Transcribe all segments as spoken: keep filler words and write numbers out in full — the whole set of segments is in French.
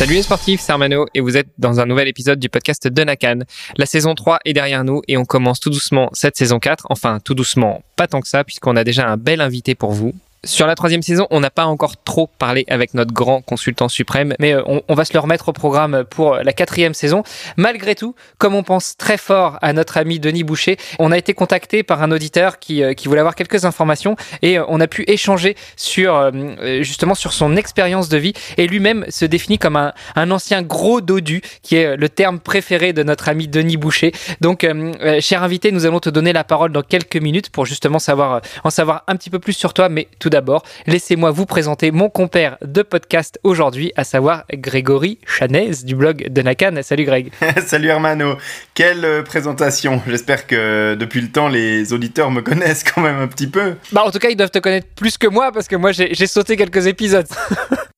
Salut les sportifs, c'est Hermano et vous êtes dans un nouvel épisode du podcast de Nakan. La saison trois est derrière nous et on commence tout doucement cette saison quatre. Enfin, tout doucement, pas tant que ça, puisqu'on a déjà un bel invité pour vous. Sur la troisième saison, on n'a pas encore trop parlé avec notre grand consultant suprême, mais on, on va se le remettre au programme pour la quatrième saison. Malgré tout, comme on pense très fort à notre ami Denis Boucher, on a été contacté par un auditeur qui, qui voulait avoir quelques informations et on a pu échanger sur, justement, sur son expérience de vie, et lui-même se définit comme un, un ancien gros dodu, qui est le terme préféré de notre ami Denis Boucher. Donc, euh, cher invité, nous allons te donner la parole dans quelques minutes pour justement savoir, en savoir un petit peu plus sur toi, mais tout d'abord, laissez-moi vous présenter mon compère de podcast aujourd'hui, à savoir Grégory Chanez du blog de Nakan. Salut Greg. Salut Hermano. Quelle présentation. J'espère que depuis le temps, les auditeurs me connaissent quand même un petit peu. Bah en tout cas, ils doivent te connaître plus que moi parce que moi, j'ai, j'ai sauté quelques épisodes.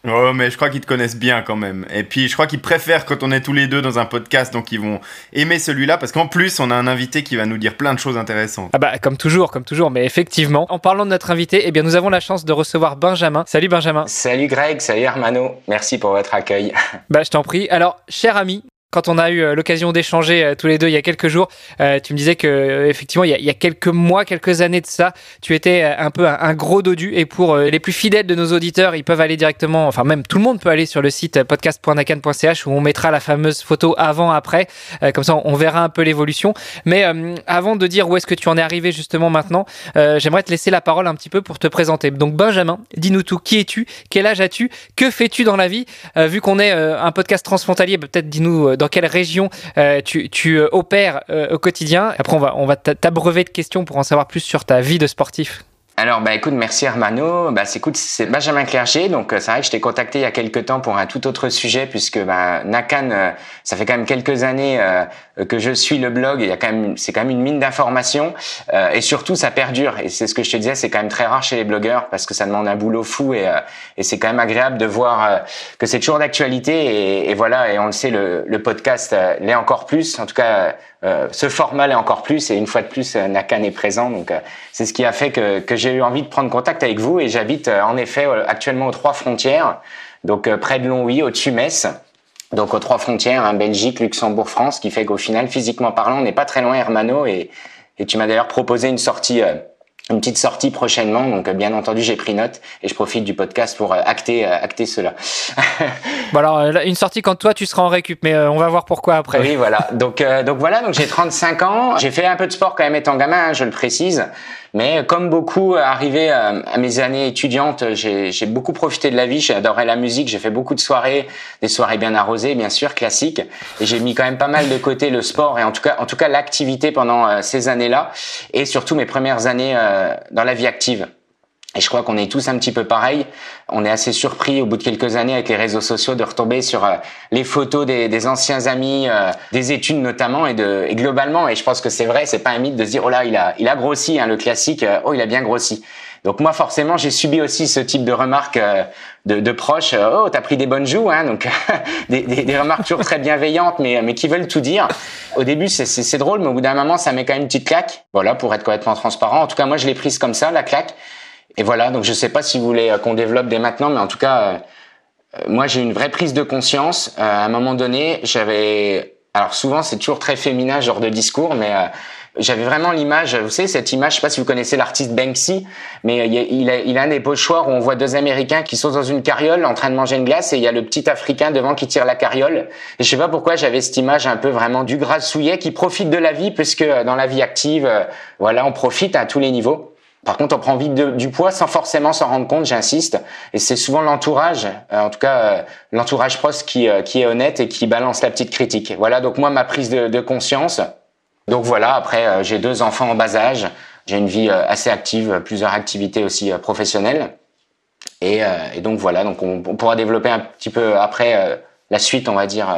Oh, mais je crois qu'ils te connaissent bien quand même. Et puis, je crois qu'ils préfèrent quand on est tous les deux dans un podcast, donc ils vont aimer celui-là parce qu'en plus, on a un invité qui va nous dire plein de choses intéressantes. Ah bah, comme toujours, comme toujours, mais effectivement. En parlant de notre invité, eh bien, nous avons la chance de recevoir Benjamin. Salut Benjamin. Salut Greg, salut Hermano. Merci pour votre accueil. Bah, je t'en prie. Alors, cher ami, quand on a eu l'occasion d'échanger tous les deux il y a quelques jours, euh, tu me disais que euh, effectivement il y, a, il y a quelques mois, quelques années de ça, tu étais un peu un, un gros dodu. Et pour euh, les plus fidèles de nos auditeurs, ils peuvent aller directement, enfin même tout le monde peut aller sur le site podcast point nakan point c h où on mettra la fameuse photo avant-après. Euh, comme ça, on verra un peu l'évolution. Mais euh, avant de dire où est-ce que tu en es arrivé justement maintenant, euh, j'aimerais te laisser la parole un petit peu pour te présenter. Donc Benjamin, dis-nous tout. Qui es-tu? Quel âge as-tu? Que fais-tu dans la vie? euh, Vu qu'on est euh, un podcast transfrontalier, bah, peut-être dis-nous euh, dans quelle région euh, tu, tu euh, opères euh, au quotidien. Après, on va, on va t'abreuver de questions pour en savoir plus sur ta vie de sportif. Alors, bah, écoute, merci Hermano. Bah, c'est, écoute, c'est Benjamin Clerget. Donc, euh, c'est vrai que je t'ai contacté il y a quelques temps pour un tout autre sujet, puisque bah, Nakan, euh, ça fait quand même quelques années euh, que je suis le blog. Il y a quand même, c'est quand même une mine d'informations. Euh, et surtout, ça perdure. Et c'est ce que je te disais, c'est quand même très rare chez les blogueurs parce que ça demande un boulot fou. Et, euh, et c'est quand même agréable de voir euh, que c'est toujours d'actualité. Et, et voilà, et on le sait, le, le podcast euh, l'est encore plus. En tout cas, euh, ce format l'est encore plus. Et une fois de plus, euh, Nakan est présent. Donc, euh, c'est ce qui a fait que, que j'ai eu envie de prendre contact avec vous, et j'habite euh, en effet euh, actuellement aux trois frontières, donc euh, près de Longwy, au Tumes, donc aux trois frontières, hein, Belgique, Luxembourg, France, qui fait qu'au final, physiquement parlant, on n'est pas très loin, Hermano, et, et tu m'as d'ailleurs proposé une sortie, euh, une petite sortie prochainement, donc euh, bien entendu, j'ai pris note, et je profite du podcast pour euh, acter, euh, acter cela. Bon alors, une sortie quand toi, tu seras en récup, mais euh, on va voir pourquoi après. Oui, voilà, donc, euh, donc voilà, donc j'ai trente-cinq ans, j'ai fait un peu de sport quand même étant gamin, hein, je le précise. Mais comme beaucoup, arrivé à mes années étudiantes, j'ai, j'ai beaucoup profité de la vie, j'adorais la musique, j'ai fait beaucoup de soirées, des soirées bien arrosées, bien sûr, classiques, et j'ai mis quand même pas mal de côté le sport et en tout cas, en tout cas l'activité pendant ces années-là et surtout mes premières années dans la vie active. Et je crois qu'on est tous un petit peu pareil. On est assez surpris au bout de quelques années avec les réseaux sociaux de retomber sur euh, les photos des, des anciens amis, euh, des études notamment et, de, et globalement. Et je pense que c'est vrai, c'est pas un mythe de se dire « Oh là, il a, il a grossi hein, », le classique euh, « Oh, il a bien grossi ». Donc moi, forcément, j'ai subi aussi ce type de remarques euh, de, de proches. « Oh, t'as pris des bonnes joues hein, », donc des, des, des remarques toujours très bienveillantes mais, mais qui veulent tout dire. Au début, c'est, c'est, c'est drôle, mais au bout d'un moment, ça met quand même une petite claque. Voilà, pour être complètement transparent. En tout cas, moi, je l'ai prise comme ça, la claque. Et voilà, donc je sais pas si vous voulez euh, qu'on développe dès maintenant, mais en tout cas, euh, euh, moi j'ai une vraie prise de conscience. Euh, à un moment donné, j'avais, alors souvent c'est toujours très féminin genre de discours, mais euh, j'avais vraiment l'image, vous savez cette image, je sais pas si vous connaissez l'artiste Banksy, mais euh, il, a, il a un des pochoirs où on voit deux Américains qui sont dans une carriole en train de manger une glace et il y a le petit Africain devant qui tire la carriole. Et je sais pas pourquoi j'avais cette image un peu vraiment du grassouillet qui profite de la vie, puisque euh, dans la vie active, euh, voilà, on profite à tous les niveaux. Par contre, on prend vite de, du poids sans forcément s'en rendre compte, j'insiste. Et c'est souvent l'entourage, euh, en tout cas euh, l'entourage proche qui, euh, qui est honnête et qui balance la petite critique. Voilà, donc moi, ma prise de, de conscience. Donc voilà, après, euh, j'ai deux enfants en bas âge. J'ai une vie euh, assez active, plusieurs activités aussi euh, professionnelles. Et, euh, et donc voilà, donc on, on pourra développer un petit peu après euh, la suite, on va dire, euh,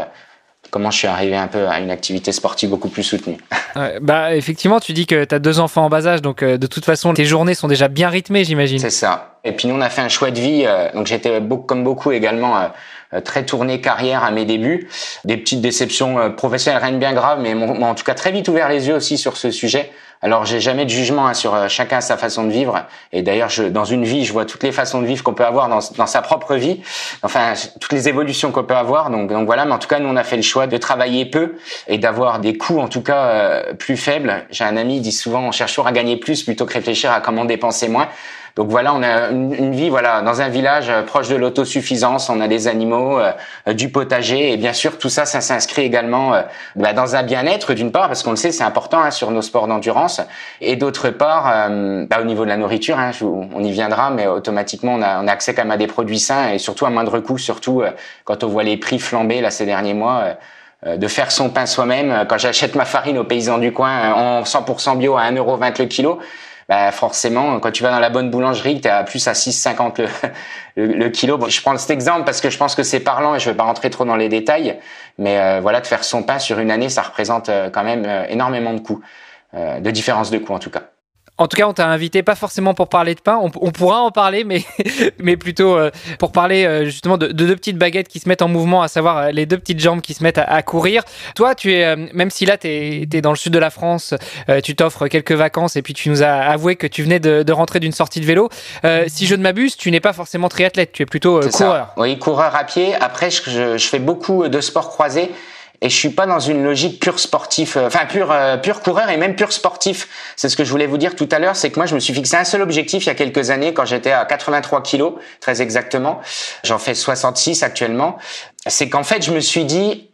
comment je suis arrivé un peu à une activité sportive beaucoup plus soutenue. Ouais, bah, effectivement, tu dis que tu as deux enfants en bas âge, donc euh, de toute façon, tes journées sont déjà bien rythmées, j'imagine. C'est ça. Et puis nous, on a fait un choix de vie. Euh, donc j'étais, beaucoup, comme beaucoup également, euh, très tourné carrière à mes débuts. Des petites déceptions euh, professionnelles, rien de bien grave, mais m'ont, m'ont en tout cas très vite ouvert les yeux aussi sur ce sujet. Alors, j'ai jamais de jugement hein, sur euh, chacun sa façon de vivre. Et d'ailleurs, je, dans une vie, je vois toutes les façons de vivre qu'on peut avoir dans, dans sa propre vie. Enfin, toutes les évolutions qu'on peut avoir. Donc, donc voilà. Mais en tout cas, nous, on a fait le choix de travailler peu et d'avoir des coûts, en tout cas, euh, plus faibles. J'ai un ami qui dit souvent, on cherche toujours à gagner plus plutôt que réfléchir à comment dépenser moins. Donc voilà, on a une, une vie voilà dans un village euh, proche de l'autosuffisance. On a des animaux, euh, du potager et bien sûr tout ça, ça s'inscrit également euh, bah, dans un bien-être d'une part parce qu'on le sait, c'est important hein, sur nos sports d'endurance et d'autre part, euh, bah, au niveau de la nourriture, hein, je, on y viendra, mais automatiquement on a, on a accès quand même à des produits sains et surtout à moindre coût, surtout euh, quand on voit les prix flamber là ces derniers mois. Euh, de faire son pain soi-même. Quand j'achète ma farine aux paysans du coin en cent pour cent bio à un euro vingt le kilo, bah forcément, quand tu vas dans la bonne boulangerie, tu as plus à six euros cinquante le, le, le kilo. Bon, je prends cet exemple parce que je pense que c'est parlant et je ne vais pas rentrer trop dans les détails. Mais euh, voilà, de faire son pain sur une année, ça représente quand même énormément de coûts, euh, de différence de coûts en tout cas. En tout cas, on t'a invité pas forcément pour parler de pain, on, on pourra en parler, mais, mais plutôt euh, pour parler euh, justement de, de deux petites baguettes qui se mettent en mouvement, à savoir euh, les deux petites jambes qui se mettent à, à courir. Toi, tu es, euh, même si là, tu es dans le sud de la France, euh, tu t'offres quelques vacances et puis tu nous as avoué que tu venais de, de rentrer d'une sortie de vélo. Euh, si je ne m'abuse, tu n'es pas forcément triathlète, tu es plutôt euh, coureur. Ça. Oui, coureur à pied. Après, je, je, je fais beaucoup de sports croisés. Et je suis pas dans une logique pure sportif, euh, enfin pure euh, pure coureur et même pure sportif. C'est ce que je voulais vous dire tout à l'heure, c'est que moi je me suis fixé un seul objectif il y a quelques années quand j'étais à quatre-vingt-trois kilos, très exactement. J'en fais soixante-six actuellement. C'est qu'en fait je me suis dit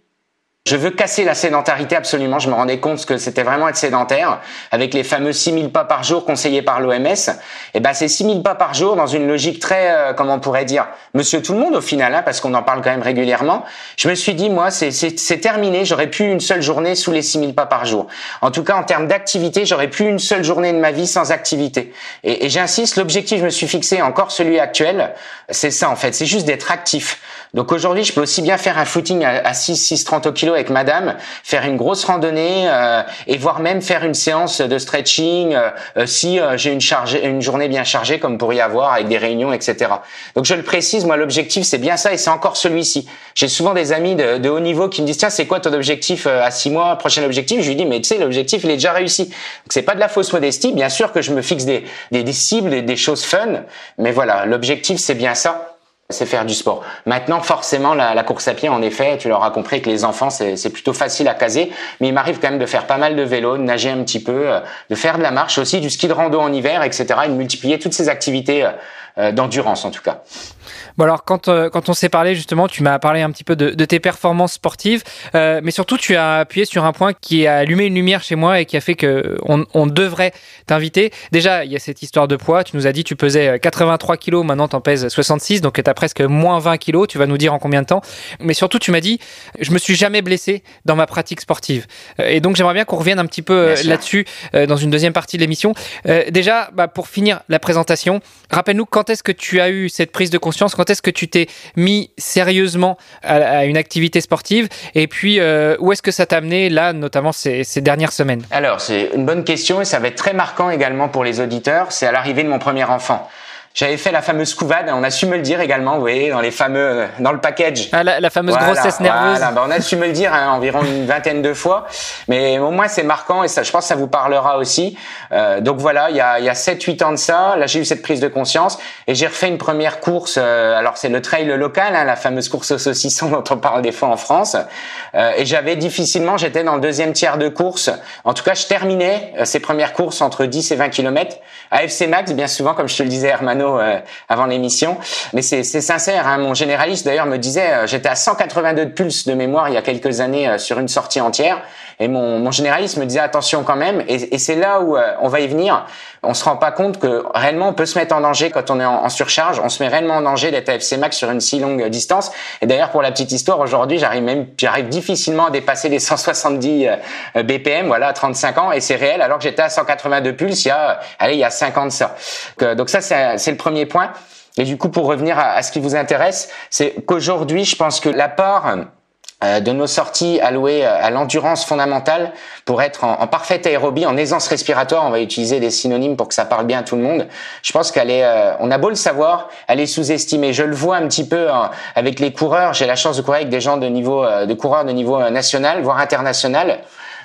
je veux casser la sédentarité absolument. Je me rendais compte que c'était vraiment être sédentaire avec les fameux six mille pas par jour conseillés par l'O M S. Et ben, ces six mille pas par jour dans une logique très, euh, comment on pourrait dire, monsieur tout le monde au final, hein, parce qu'on en parle quand même régulièrement. Je me suis dit, moi, c'est, c'est, c'est terminé. J'aurais pu une seule journée sous les six mille pas par jour. En tout cas, en termes d'activité, j'aurais pu une seule journée de ma vie sans activité. Et, et j'insiste, l'objectif que je me suis fixé, encore celui actuel, c'est ça, en fait. C'est juste d'être actif. Donc aujourd'hui, je peux aussi bien faire un footing à, à six, six trente au kilo avec madame, faire une grosse randonnée euh, et voire même faire une séance de stretching euh, si euh, j'ai une, charge, une journée bien chargée comme pour y avoir avec des réunions, et cetera. Donc je le précise, moi l'objectif c'est bien ça et c'est encore celui-ci. J'ai souvent des amis de, de haut niveau qui me disent tiens c'est quoi ton objectif à six mois, prochain objectif? Je lui dis mais tu sais l'objectif il est déjà réussi. Donc c'est pas de la fausse modestie, bien sûr que je me fixe des, des, des cibles, des, des choses fun, mais voilà l'objectif c'est bien ça. C'est faire du sport. Maintenant, forcément, la, la course à pied, en effet, tu l'auras compris que les enfants, c'est, c'est plutôt facile à caser. Mais il m'arrive quand même de faire pas mal de vélo, de nager un petit peu, euh, de faire de la marche aussi, du ski de rando en hiver, et cetera. Et de multiplier toutes ces activités euh, euh, d'endurance, en tout cas. Bon alors, quand, euh, quand on s'est parlé, justement, tu m'as parlé un petit peu de, de tes performances sportives. Euh, mais surtout, tu as appuyé sur un point qui a allumé une lumière chez moi et qui a fait qu'on on devrait t'inviter. Déjà, il y a cette histoire de poids. Tu nous as dit tu pesais quatre-vingt-trois kilos, maintenant tu en pèses soixante-six, donc tu as presque moins vingt kilos, tu vas nous dire en combien de temps. Mais surtout, tu m'as dit, je me suis jamais blessé dans ma pratique sportive. Et donc, j'aimerais bien qu'on revienne un petit peu bien là-dessus euh, dans une deuxième partie de l'émission. Euh, déjà, bah, pour finir la présentation, rappelle-nous quand est-ce que tu as eu cette prise de conscience, quand est-ce que tu t'es mis sérieusement à, à une activité sportive et puis euh, où est-ce que ça t'a amené là, notamment ces, ces dernières semaines? Alors, c'est une bonne question et ça va être très marquant également pour les auditeurs. C'est à l'arrivée de mon premier enfant. J'avais fait la fameuse couvade, on a su me le dire également, vous voyez, dans les fameux, dans le package. Ah, la, la fameuse voilà, grossesse nerveuse. Voilà, ben on a su me le dire hein, environ une vingtaine de fois, mais au moins c'est marquant et ça, je pense que ça vous parlera aussi. Euh, donc voilà, il y a, il y a sept huit ans de ça, là j'ai eu cette prise de conscience et j'ai refait une première course. Euh, alors c'est le trail local, hein, la fameuse course au saucisson dont on parle des fois en France. Euh, et j'avais difficilement, j'étais dans le deuxième tiers de course. En tout cas, je terminais euh, ces premières courses entre dix et vingt kilomètres. A F C Max, bien souvent, comme je te le disais, Hermano, avant l'émission, mais c'est, c'est sincère hein. Mon généraliste d'ailleurs me disait j'étais à cent quatre-vingt-deux de pulse de mémoire il y a quelques années sur une sortie entière et mon, mon généraliste me disait attention quand même et, et c'est là où on va y venir. On se rend pas compte que réellement on peut se mettre en danger quand on est en, en surcharge. On se met réellement en danger d'être à F C Max sur une si longue distance et d'ailleurs pour la petite histoire aujourd'hui j'arrive même j'arrive difficilement à dépasser les cent soixante-dix B P M voilà à trente-cinq ans et c'est réel alors que j'étais à cent quatre-vingt-deux pulse il y a allez il y a cinq ans de ça. Donc, donc ça c'est, c'est le premier point. Et du coup, pour revenir à, à ce qui vous intéresse, c'est qu'aujourd'hui, je pense que la part euh, de nos sorties allouées à l'endurance fondamentale pour être en, en parfaite aérobie, en aisance respiratoire, on va utiliser des synonymes pour que ça parle bien à tout le monde. Je pense qu'elle est, euh, on a beau le savoir, elle est sous-estimée. Je le vois un petit peu hein, avec les coureurs. J'ai la chance de courir avec des gens de niveau, euh, de coureurs de niveau national, voire international.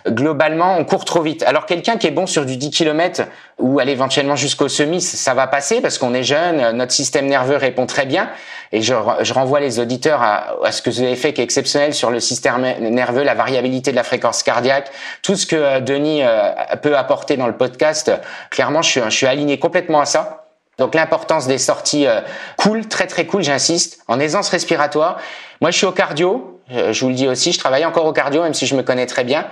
globalement, on court trop vite. Alors, quelqu'un qui est bon sur du dix kilomètres ou aller éventuellement jusqu'au semi, ça va passer parce qu'on est jeune, notre système nerveux répond très bien. Et je, je renvoie les auditeurs à, à ce que vous avez fait qui est exceptionnel sur le système nerveux, la variabilité de la fréquence cardiaque, tout ce que Denis peut apporter dans le podcast. Clairement, je suis, je suis aligné complètement à ça. Donc, l'importance des sorties cool, très très cool, j'insiste, en aisance respiratoire. Moi, je suis au cardio, je vous le dis aussi, je travaille encore au cardio, même si je me connais très bien.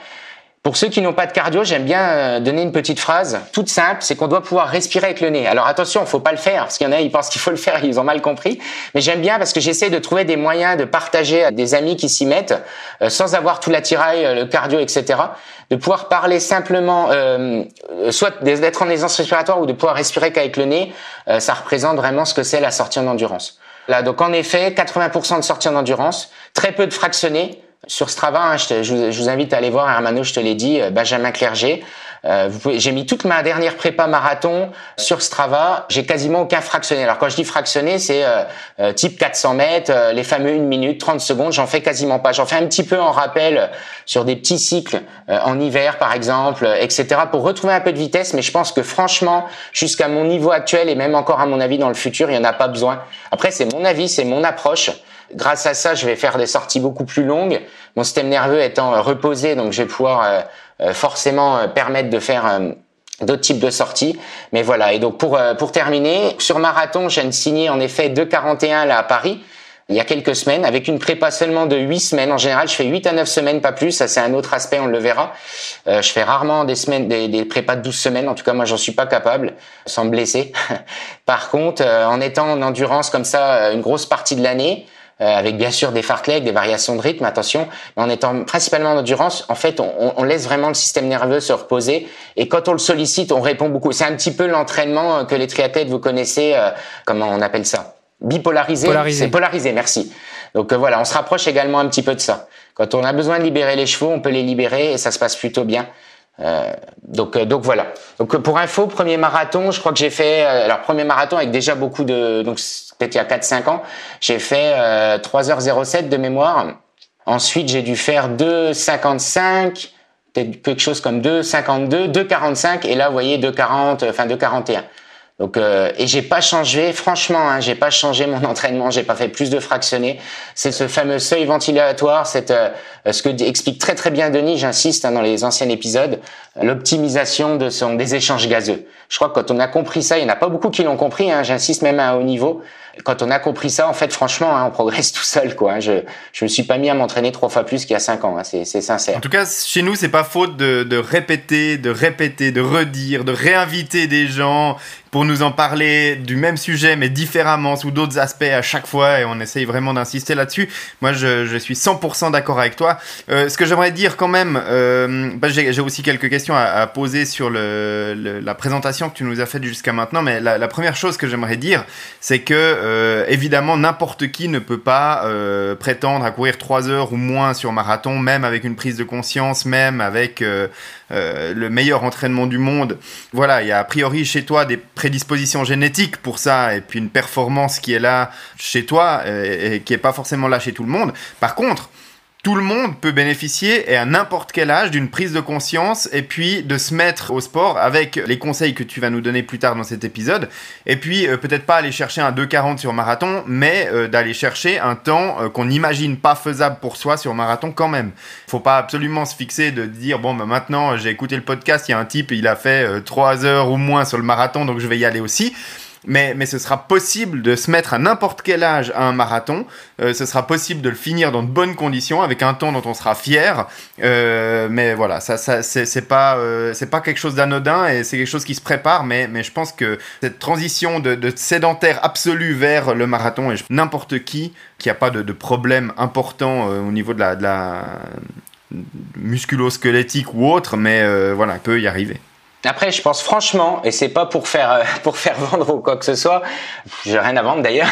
Pour ceux qui n'ont pas de cardio, j'aime bien donner une petite phrase toute simple, c'est qu'on doit pouvoir respirer avec le nez. Alors attention, il ne faut pas le faire, parce qu'il y en a, ils pensent qu'il faut le faire, ils ont mal compris. Mais j'aime bien parce que j'essaie de trouver des moyens de partager à des amis qui s'y mettent, euh, sans avoir tout l'attirail, euh, le cardio, et cetera. De pouvoir parler simplement, euh, soit d'être en aisance respiratoire ou de pouvoir respirer qu'avec le nez, euh, ça représente vraiment ce que c'est la sortie en endurance. Là, donc en effet, quatre-vingts pour cent de sorties en endurance, très peu de fractionnés. Sur Strava, hein, je, te, je, je vous invite à aller voir Hermano, je te l'ai dit, Benjamin Clerget. Euh, vous pouvez, j'ai mis toute ma dernière prépa marathon sur Strava. J'ai quasiment aucun fractionné. Alors quand je dis fractionné, c'est euh, euh, type quatre cents mètres, euh, les fameux une minute, trente secondes. J'en fais quasiment pas. J'en fais un petit peu en rappel sur des petits cycles euh, en hiver, par exemple, euh, et cetera pour retrouver un peu de vitesse. Mais je pense que franchement, jusqu'à mon niveau actuel et même encore à mon avis dans le futur, il n'y en a pas besoin. Après, c'est mon avis, c'est mon approche. Grâce à ça, je vais faire des sorties beaucoup plus longues. Mon système nerveux étant reposé, donc je vais pouvoir euh, forcément euh, permettre de faire euh, d'autres types de sorties. Mais voilà. Et donc pour euh, pour terminer, sur marathon, j'ai signé en effet deux quarante et un là à Paris il y a quelques semaines, avec une prépa seulement de huit semaines. En général, je fais huit à neuf semaines, pas plus. Ça, c'est un autre aspect, on le verra. Euh, je fais rarement des semaines, des, des prépas de douze semaines. En tout cas, moi, j'en suis pas capable, sans me blesser. Par contre, euh, en étant en endurance comme ça, une grosse partie de l'année, Euh, avec bien sûr des fartleks, des variations de rythme, attention, mais en étant principalement en endurance, en fait, on, on laisse vraiment le système nerveux se reposer et quand on le sollicite, on répond beaucoup. C'est un petit peu l'entraînement que les triathlètes, vous connaissez, euh, comment on appelle ça ? Bipolarisé, polarisé. C'est polarisé, merci. Donc euh, voilà, on se rapproche également un petit peu de ça. Quand on a besoin de libérer les chevaux, on peut les libérer et ça se passe plutôt bien. Euh, donc, euh, donc voilà. Donc euh, pour info, premier marathon, je crois que j'ai fait, euh, alors premier marathon avec déjà beaucoup de, donc peut-être il y a quatre cinq ans, j'ai fait euh, trois heures zéro sept de mémoire. Ensuite, j'ai dû faire deux cinquante-cinq, peut-être quelque chose comme deux cinquante-deux, deux quarante-cinq, et là, vous voyez deux quarante, enfin deux quarante et un. Donc, euh, et j'ai pas changé, franchement, hein, j'ai pas changé mon entraînement, j'ai pas fait plus de fractionnés. C'est ce fameux seuil ventilatoire, cette, euh, ce que explique très très bien Denis, j'insiste, hein, dans les anciens épisodes, l'optimisation de son, des échanges gazeux. Je crois que quand on a compris ça, il n'y en a pas beaucoup qui l'ont compris, hein, j'insiste même à un haut niveau. Quand on a compris ça, en fait, franchement, hein, on progresse tout seul, quoi. Hein, je, je me suis pas mis à m'entraîner trois fois plus qu'il y a cinq ans, hein, c'est, c'est sincère. En tout cas, chez nous, c'est pas faute de, de répéter, de répéter, de redire, de réinviter des gens pour nous en parler du même sujet, mais différemment, sous d'autres aspects à chaque fois, et on essaye vraiment d'insister là-dessus. Moi, je, je suis cent pour cent d'accord avec toi. Euh, ce que j'aimerais dire quand même, euh, bah, j'ai, j'ai aussi quelques questions à, à poser sur le, le, la présentation que tu nous as faite jusqu'à maintenant, mais la, la première chose que j'aimerais dire, c'est que, euh, évidemment, n'importe qui ne peut pas euh, prétendre à courir trois heures ou moins sur marathon, même avec une prise de conscience, même avec euh, euh, le meilleur entraînement du monde. Voilà, il y a a priori chez toi des prédisposition génétique pour ça et puis une performance qui est là chez toi et, et qui n'est pas forcément là chez tout le monde. Par contre, tout le monde peut bénéficier et à n'importe quel âge d'une prise de conscience et puis de se mettre au sport avec les conseils que tu vas nous donner plus tard dans cet épisode. Et puis euh, peut-être pas aller chercher un deux quarante sur marathon, mais euh, d'aller chercher un temps euh, qu'on n'imagine pas faisable pour soi sur marathon quand même. Faut pas absolument se fixer de dire bon bah maintenant j'ai écouté le podcast, il y a un type, il a fait euh, trois heures ou moins sur le marathon donc je vais y aller aussi. Mais, mais ce sera possible de se mettre à n'importe quel âge à un marathon, euh, ce sera possible de le finir dans de bonnes conditions, avec un temps dont on sera fier, euh, mais voilà, ça, ça, c'est, c'est, pas, euh, c'est pas quelque chose d'anodin, et c'est quelque chose qui se prépare, mais, mais je pense que cette transition de, de sédentaire absolu vers le marathon, et je, n'importe qui, qui a pas de, de problème important euh, au niveau de la, de la musculo-squelettique ou autre, mais euh, voilà, peut y arriver. Après, je pense franchement, et c'est pas pour faire pour faire vendre ou quoi que ce soit, j'ai rien à vendre d'ailleurs.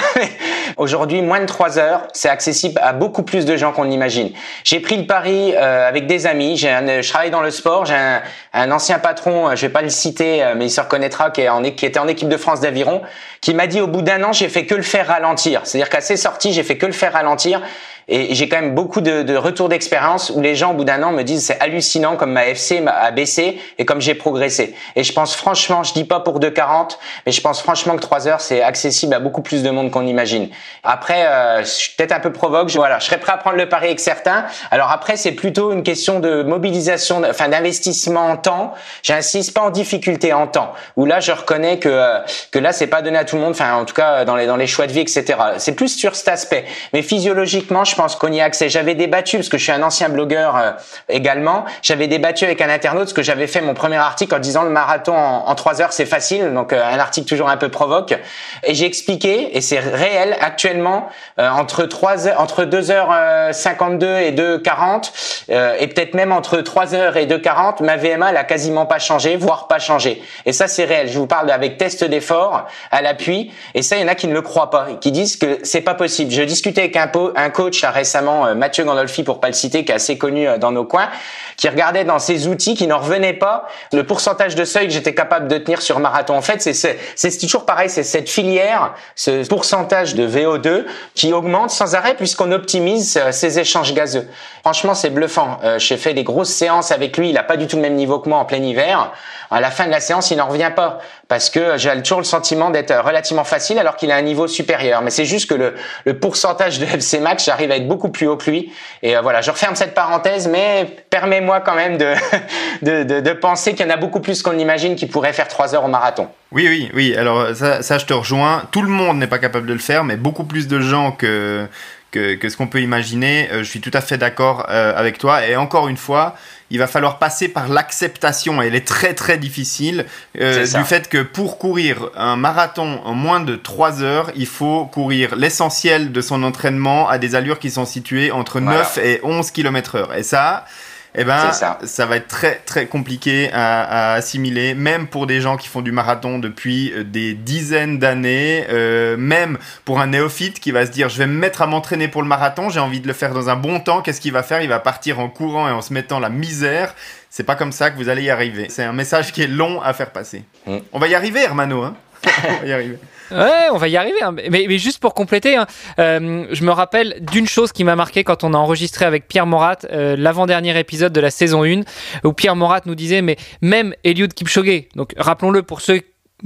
Aujourd'hui, moins de trois heures, c'est accessible à beaucoup plus de gens qu'on l'imagine. J'ai pris le pari euh, avec des amis. J'ai un, je travaille dans le sport. J'ai un, un ancien patron, je vais pas le citer, mais il se reconnaîtra, qui, est en, qui était en équipe de France d'aviron, qui m'a dit au bout d'un an, j'ai fait que le faire ralentir. C'est-à-dire qu'à ses sorties, j'ai fait que le faire ralentir. Et j'ai quand même beaucoup de, de retours d'expérience où les gens, au bout d'un an, me disent c'est hallucinant comme ma F C a baissé et comme j'ai progressé. Et je pense franchement, je dis pas pour deux quarante, mais je pense franchement que trois heures, c'est accessible à beaucoup plus de monde qu'on imagine. Après, euh, je suis peut-être un peu provoque. Je, voilà, je serais prêt à prendre le pari avec certains. Alors après, c'est plutôt une question de mobilisation, enfin d'investissement en temps. J'insiste pas en difficulté, en temps. Où là, je reconnais que euh, que là, c'est pas donné à tout le monde. Enfin, en tout cas, dans les dans les choix de vie, et cetera. C'est plus sur cet aspect. Mais physiologiquement, je pense qu'on y a accès. J'avais débattu parce que je suis un ancien blogueur euh, également. J'avais débattu avec un internaute parce que j'avais fait mon premier article en disant le marathon en, en trois heures, c'est facile. Donc euh, un article toujours un peu provoque. Et j'ai expliqué, et c'est réel actuellement, euh, entre trois heures, entre deux heures cinquante-deux et deux quarante, euh, et peut-être même entre trois heures et deux quarante, ma V M A elle a quasiment pas changé, voire pas changé. Et ça c'est réel. Je vous parle avec test d'effort à l'appui. Et ça il y en a qui ne le croient pas, qui disent que c'est pas possible. Je discutais avec un, po- un coach là récemment, euh, Mathieu Gandolfi pour pas le citer, qui est assez connu euh, dans nos coins, qui regardait dans ses outils, qui n'en revenait pas le pourcentage de seuil que j'étais capable de tenir sur marathon. En fait c'est c'est, c'est toujours pareil, c'est cette filière, ce pourcentage de V O deux qui augmente sans arrêt puisqu'on optimise ces échanges gazeux. Franchement, c'est bluffant. Euh, j'ai fait des grosses séances avec lui. Il a pas du tout le même niveau que moi en plein hiver. À la fin de la séance, il n'en revient pas parce que j'ai toujours le sentiment d'être relativement facile alors qu'il a un niveau supérieur. Mais c'est juste que le, le pourcentage de F C Max, j'arrive à être beaucoup plus haut que lui. Et euh, voilà, je referme cette parenthèse, mais permets-moi quand même de, de, de, de penser qu'il y en a beaucoup plus qu'on imagine qui pourraient faire trois heures au marathon. Oui, oui, oui. Alors ça, ça, je te rejoins. Tout le monde n'est pas capable de le faire, mais beaucoup plus de gens que... Que, que ce qu'on peut imaginer, euh, je suis tout à fait d'accord euh, avec toi. Et encore une fois, il va falloir passer par l'acceptation. Elle est très très difficile euh, du fait que pour courir un marathon en moins de trois heures, il faut courir l'essentiel de son entraînement à des allures qui sont situées entre voilà. neuf et onze kilomètres heure. Et ça... Eh ben, ça. ça va être très très compliqué à, à assimiler, même pour des gens qui font du marathon depuis des dizaines d'années, euh, même pour un néophyte qui va se dire je vais me mettre à m'entraîner pour le marathon, j'ai envie de le faire dans un bon temps, qu'est-ce qu'il va faire ? Il va partir en courant et en se mettant la misère. C'est pas comme ça que vous allez y arriver. C'est un message qui est long à faire passer. Mmh. On va y arriver, Hermano, hein ? On va y arriver. Ouais, on va y arriver. Hein. Mais, mais juste pour compléter, hein, euh, je me rappelle d'une chose qui m'a marqué quand on a enregistré avec Pierre Morat euh, l'avant-dernier épisode de la saison un, où Pierre Morat nous disait, mais même Eliud Kipchoge, donc rappelons-le pour ceux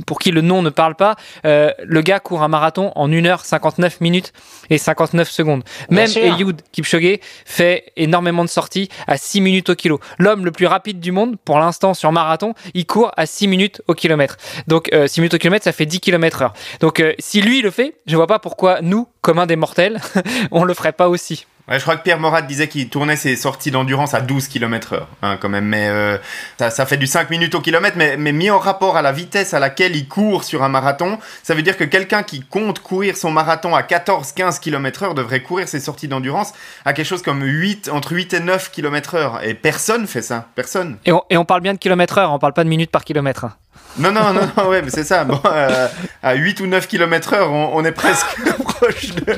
pour qui le nom ne parle pas, euh, le gars court un marathon en une heure cinquante-neuf minutes et cinquante-neuf secondes. Même Eliud Kipchoge fait énormément de sorties à six minutes au kilo. L'homme le plus rapide du monde, pour l'instant sur marathon, il court à six minutes au kilomètre. Donc euh, six minutes au kilomètre, ça fait dix kilomètres heure. Donc euh, si lui le fait, je vois pas pourquoi nous, communs des mortels, on le ferait pas aussi. Ouais, je crois que Pierre Morat disait qu'il tournait ses sorties d'endurance à douze kilomètres heure, hein, quand même. Mais euh, ça, ça fait du cinq minutes au kilomètre, mais, mais mis en rapport à la vitesse à laquelle il court sur un marathon, ça veut dire que quelqu'un qui compte courir son marathon à quatorze à quinze kilomètres heure devrait courir ses sorties d'endurance à quelque chose comme huit, entre huit et neuf kilomètres heure. Et personne fait ça, personne. Et on, et on parle bien de kilomètre heure, on parle pas de minutes par kilomètre. Hein. Non, non, non, non, ouais, mais c'est ça. Bon, euh, à huit ou neuf kilomètres heure, on, on est presque proche de,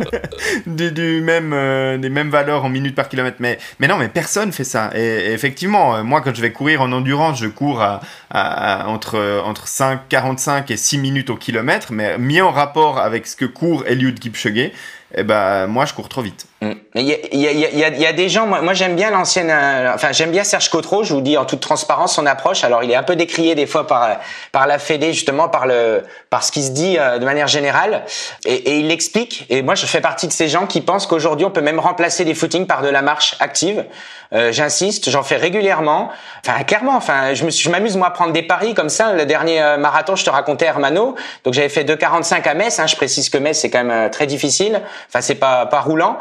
du, du même, euh, des mêmes valeurs en minutes par kilomètre. Mais, mais non, mais personne fait ça. Et, et effectivement, moi, quand je vais courir en endurance, je cours à, à, à, entre, entre cinq quarante-cinq et six minutes au kilomètre, mais mis en rapport avec ce que court Eliud Kipchoge. Eh ben, moi, je cours trop vite. Il y a, il y a, il y a, il y a des gens, moi, moi j'aime bien l'ancienne, euh, enfin, j'aime bien Serge Cottreau, je vous dis en toute transparence, son approche. Alors, il est un peu décrié des fois par, par la Fédé, justement, par le, par ce qui se dit euh, de manière générale. Et, et il l'explique. Et moi, je fais partie de ces gens qui pensent qu'aujourd'hui, on peut même remplacer les footings par de la marche active. Euh, j'insiste, j'en fais régulièrement. Enfin, clairement, enfin, je me suis, je m'amuse, moi, à prendre des paris comme ça. Le dernier euh, marathon, je te racontais, Hermano. Donc, j'avais fait deux quarante-cinq à Metz, hein. Je précise que Metz, c'est quand même euh, très difficile. Enfin, c'est pas, pas roulant.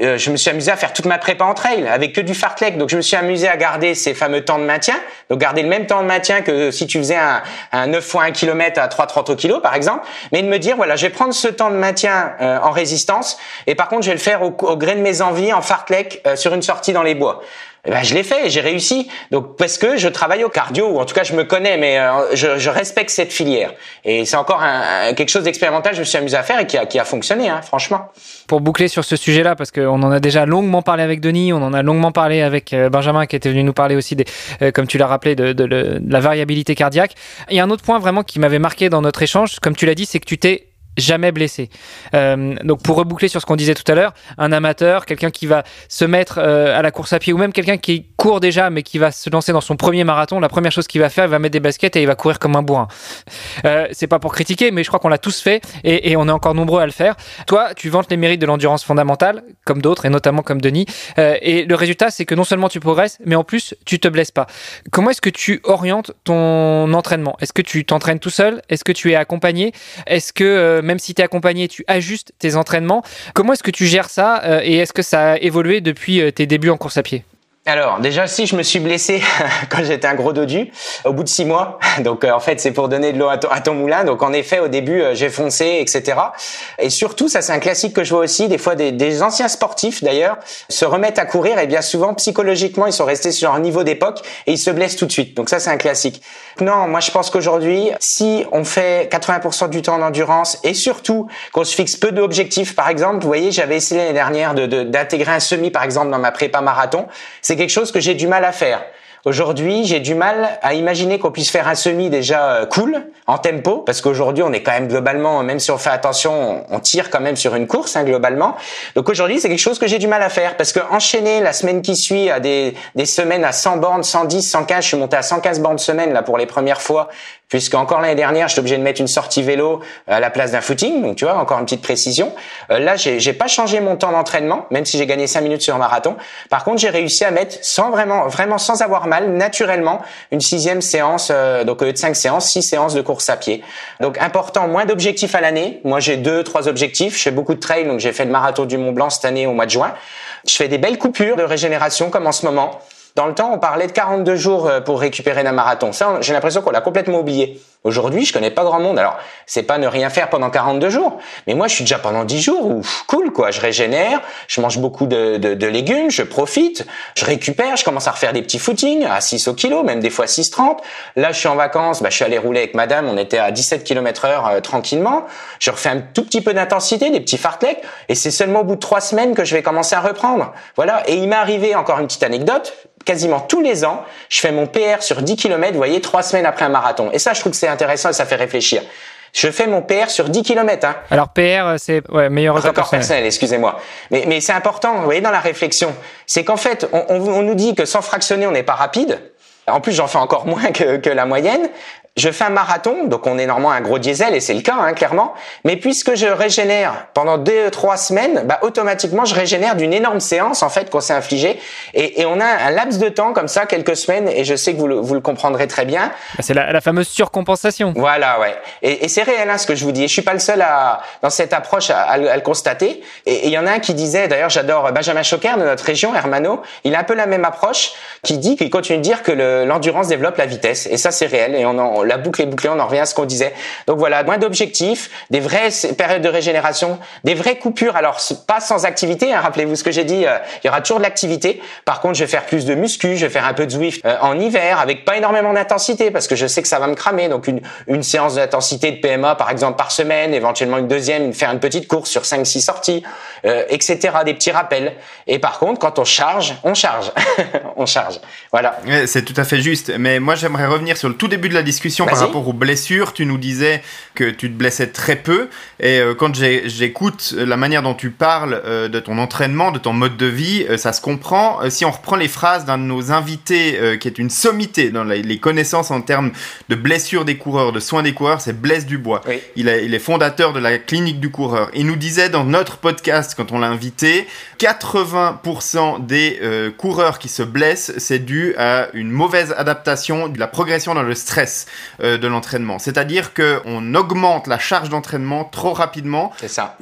Euh, je me suis amusé à faire toute ma prépa en trail avec que du fartlek. Donc, je me suis amusé à garder ces fameux temps de maintien. Donc, garder le même temps de maintien que si tu faisais un, un neuf fois un kilomètre à trois trente au kilo, par exemple. Mais de me dire, voilà, je vais prendre ce temps de maintien euh, en résistance. Et par contre, je vais le faire au, au gré de mes envies en fartlek euh, sur une sortie dans les bois. Eh ben, je l'ai fait, j'ai réussi. Donc, parce que je travaille au cardio, ou en tout cas, je me connais, mais euh, je, je respecte cette filière. Et c'est encore un, un, quelque chose d'expérimental que je me suis amusé à faire et qui a, qui a fonctionné, hein, franchement. Pour boucler sur ce sujet-là, parce qu'on en a déjà longuement parlé avec Denis, on en a longuement parlé avec Benjamin qui était venu nous parler aussi, des, euh, comme tu l'as rappelé, de, de, de, de la variabilité cardiaque. Il y a un autre point vraiment qui m'avait marqué dans notre échange, comme tu l'as dit, c'est que tu t'es jamais blessé. Euh, donc pour reboucler sur ce qu'on disait tout à l'heure, un amateur, quelqu'un qui va se mettre euh, à la course à pied, ou même quelqu'un qui court déjà mais qui va se lancer dans son premier marathon, la première chose qu'il va faire, il va mettre des baskets et il va courir comme un bourrin. Euh, c'est pas pour critiquer, mais je crois qu'on l'a tous fait et, et on est encore nombreux à le faire. Toi, tu vantes les mérites de l'endurance fondamentale, comme d'autres et notamment comme Denis, euh, et le résultat c'est que non seulement tu progresses, mais en plus tu te blesses pas. Comment est-ce que tu orientes ton entraînement? Est-ce que tu t'entraînes tout seul? Est-ce que tu es accompagné? Est-ce que euh, même si tu es accompagné, tu ajustes tes entraînements? Comment est-ce que tu gères ça euh, et est-ce que ça a évolué depuis euh, tes débuts en course à pied? Alors déjà, si je me suis blessé quand j'étais un gros dodu, au bout de six mois. Donc euh, en fait, c'est pour donner de l'eau à ton, à ton moulin. Donc en effet, au début, euh, j'ai foncé, et cetera. Et surtout, ça c'est un classique que je vois aussi. Des fois, des, des anciens sportifs d'ailleurs se remettent à courir et bien souvent, psychologiquement, ils sont restés sur leur niveau d'époque et ils se blessent tout de suite. Donc ça, c'est un classique. Non, moi je pense qu'aujourd'hui, si on fait quatre-vingts pour cent du temps en endurance et surtout qu'on se fixe peu d'objectifs, par exemple, vous voyez, j'avais essayé l'année dernière de, de, d'intégrer un semi, par exemple, dans ma prépa marathon. C'est quelque chose que j'ai du mal à faire. Aujourd'hui, j'ai du mal à imaginer qu'on puisse faire un semi déjà cool, en tempo, parce qu'aujourd'hui, on est quand même globalement, même si on fait attention, on tire quand même sur une course, hein, globalement. Donc aujourd'hui, c'est quelque chose que j'ai du mal à faire, parce que enchaîner la semaine qui suit à des, des semaines à cent bornes, cent dix, cent quinze, je suis monté à cent quinze bornes semaine, là, pour les premières fois, puisque encore l'année dernière, j'étais obligé de mettre une sortie vélo à la place d'un footing. Donc, tu vois, encore une petite précision. Euh, là, j'ai, j'ai pas changé mon temps d'entraînement, même si j'ai gagné cinq minutes sur un marathon. Par contre, j'ai réussi à mettre sans vraiment, vraiment sans avoir mal, naturellement, une sixième séance, euh, donc au lieu de cinq séances, six séances de course à pied. Donc, important, moins d'objectifs à l'année. Moi, j'ai deux, trois objectifs. Je fais beaucoup de trail. Donc, j'ai fait le marathon du Mont Blanc cette année au mois de juin. Je fais des belles coupures de régénération, comme en ce moment. Dans le temps, on parlait de quarante-deux jours pour récupérer d'un marathon. Ça, j'ai l'impression qu'on l'a complètement oublié. Aujourd'hui, je connais pas grand monde. Alors, c'est pas ne rien faire pendant quarante-deux jours. Mais moi, je suis déjà pendant dix jours où, cool, quoi. Je régénère, je mange beaucoup de, de, de légumes, je profite, je récupère, je commence à refaire des petits footings à six au kilo, même des fois six trente. Là, je suis en vacances, bah, je suis allé rouler avec madame, on était à dix-sept kilomètres heure euh, tranquillement. Je refais un tout petit peu d'intensité, des petits fartleks. Et c'est seulement au bout de trois semaines que je vais commencer à reprendre. Voilà. Et il m'est arrivé, encore une petite anecdote, quasiment tous les ans, je fais mon P R sur dix kilomètres, vous voyez, trois semaines après un marathon. Et ça, je trouve que c'est intéressant et ça fait réfléchir. Je fais mon P R sur dix kilomètres. Hein. Alors P R, c'est ouais, meilleur record, record personnel. personnel excusez-moi. Mais, mais c'est important, vous voyez, dans la réflexion. C'est qu'en fait, on, on, on nous dit que sans fractionner, on n'est pas rapide. En plus, j'en fais encore moins que, que la moyenne. Je fais un marathon, donc on est normalement un gros diesel, et c'est le cas, hein, clairement. Mais puisque je régénère pendant deux, trois semaines, bah, automatiquement, je régénère d'une énorme séance, en fait, qu'on s'est infligée. Et, et on a un laps de temps, comme ça, quelques semaines, et je sais que vous le, vous le comprendrez très bien. C'est la, la fameuse surcompensation. Voilà, ouais. Et, et c'est réel, hein, ce que je vous dis. Et je suis pas le seul à, dans cette approche à, à, à le constater. Et il y en a un qui disait, d'ailleurs, j'adore Benjamin Clerget de notre région, Hermano. Il a un peu la même approche, qui dit, qu'il continue de dire que le, l'endurance développe la vitesse. Et ça, c'est réel. Et on en, la boucle est bouclée, on en revient à ce qu'on disait. Donc voilà, moins d'objectifs, des vraies périodes de régénération, des vraies coupures. Alors, pas sans activité, hein, rappelez-vous ce que j'ai dit, euh, il y aura toujours de l'activité. Par contre, je vais faire plus de muscu, je vais faire un peu de Zwift euh, en hiver, avec pas énormément d'intensité, parce que je sais que ça va me cramer. Donc, une, une séance d'intensité de P M A, par exemple, par semaine, éventuellement une deuxième, faire une petite course sur cinq six sorties, euh, et cetera, des petits rappels. Et par contre, quand on charge, on charge. on charge, voilà. Ouais, c'est tout à fait juste. Mais moi, j'aimerais revenir sur le tout début de la discussion. Vas-y. Par rapport aux blessures, tu nous disais que tu te blessais très peu et euh, quand j'ai, j'écoute la manière dont tu parles euh, de ton entraînement, de ton mode de vie, euh, ça se comprend. Euh, si on reprend les phrases d'un de nos invités euh, qui est une sommité dans la, les connaissances en termes de blessures des coureurs, de soins des coureurs, c'est Blaise Dubois. Oui. Il, a, il est fondateur de la clinique du coureur. Il nous disait dans notre podcast quand on l'a invité, quatre-vingts pour cent des euh, coureurs qui se blessent, c'est dû à une mauvaise adaptation de la progression dans le stress de l'entraînement. C'est-à-dire qu'on augmente la charge d'entraînement trop rapidement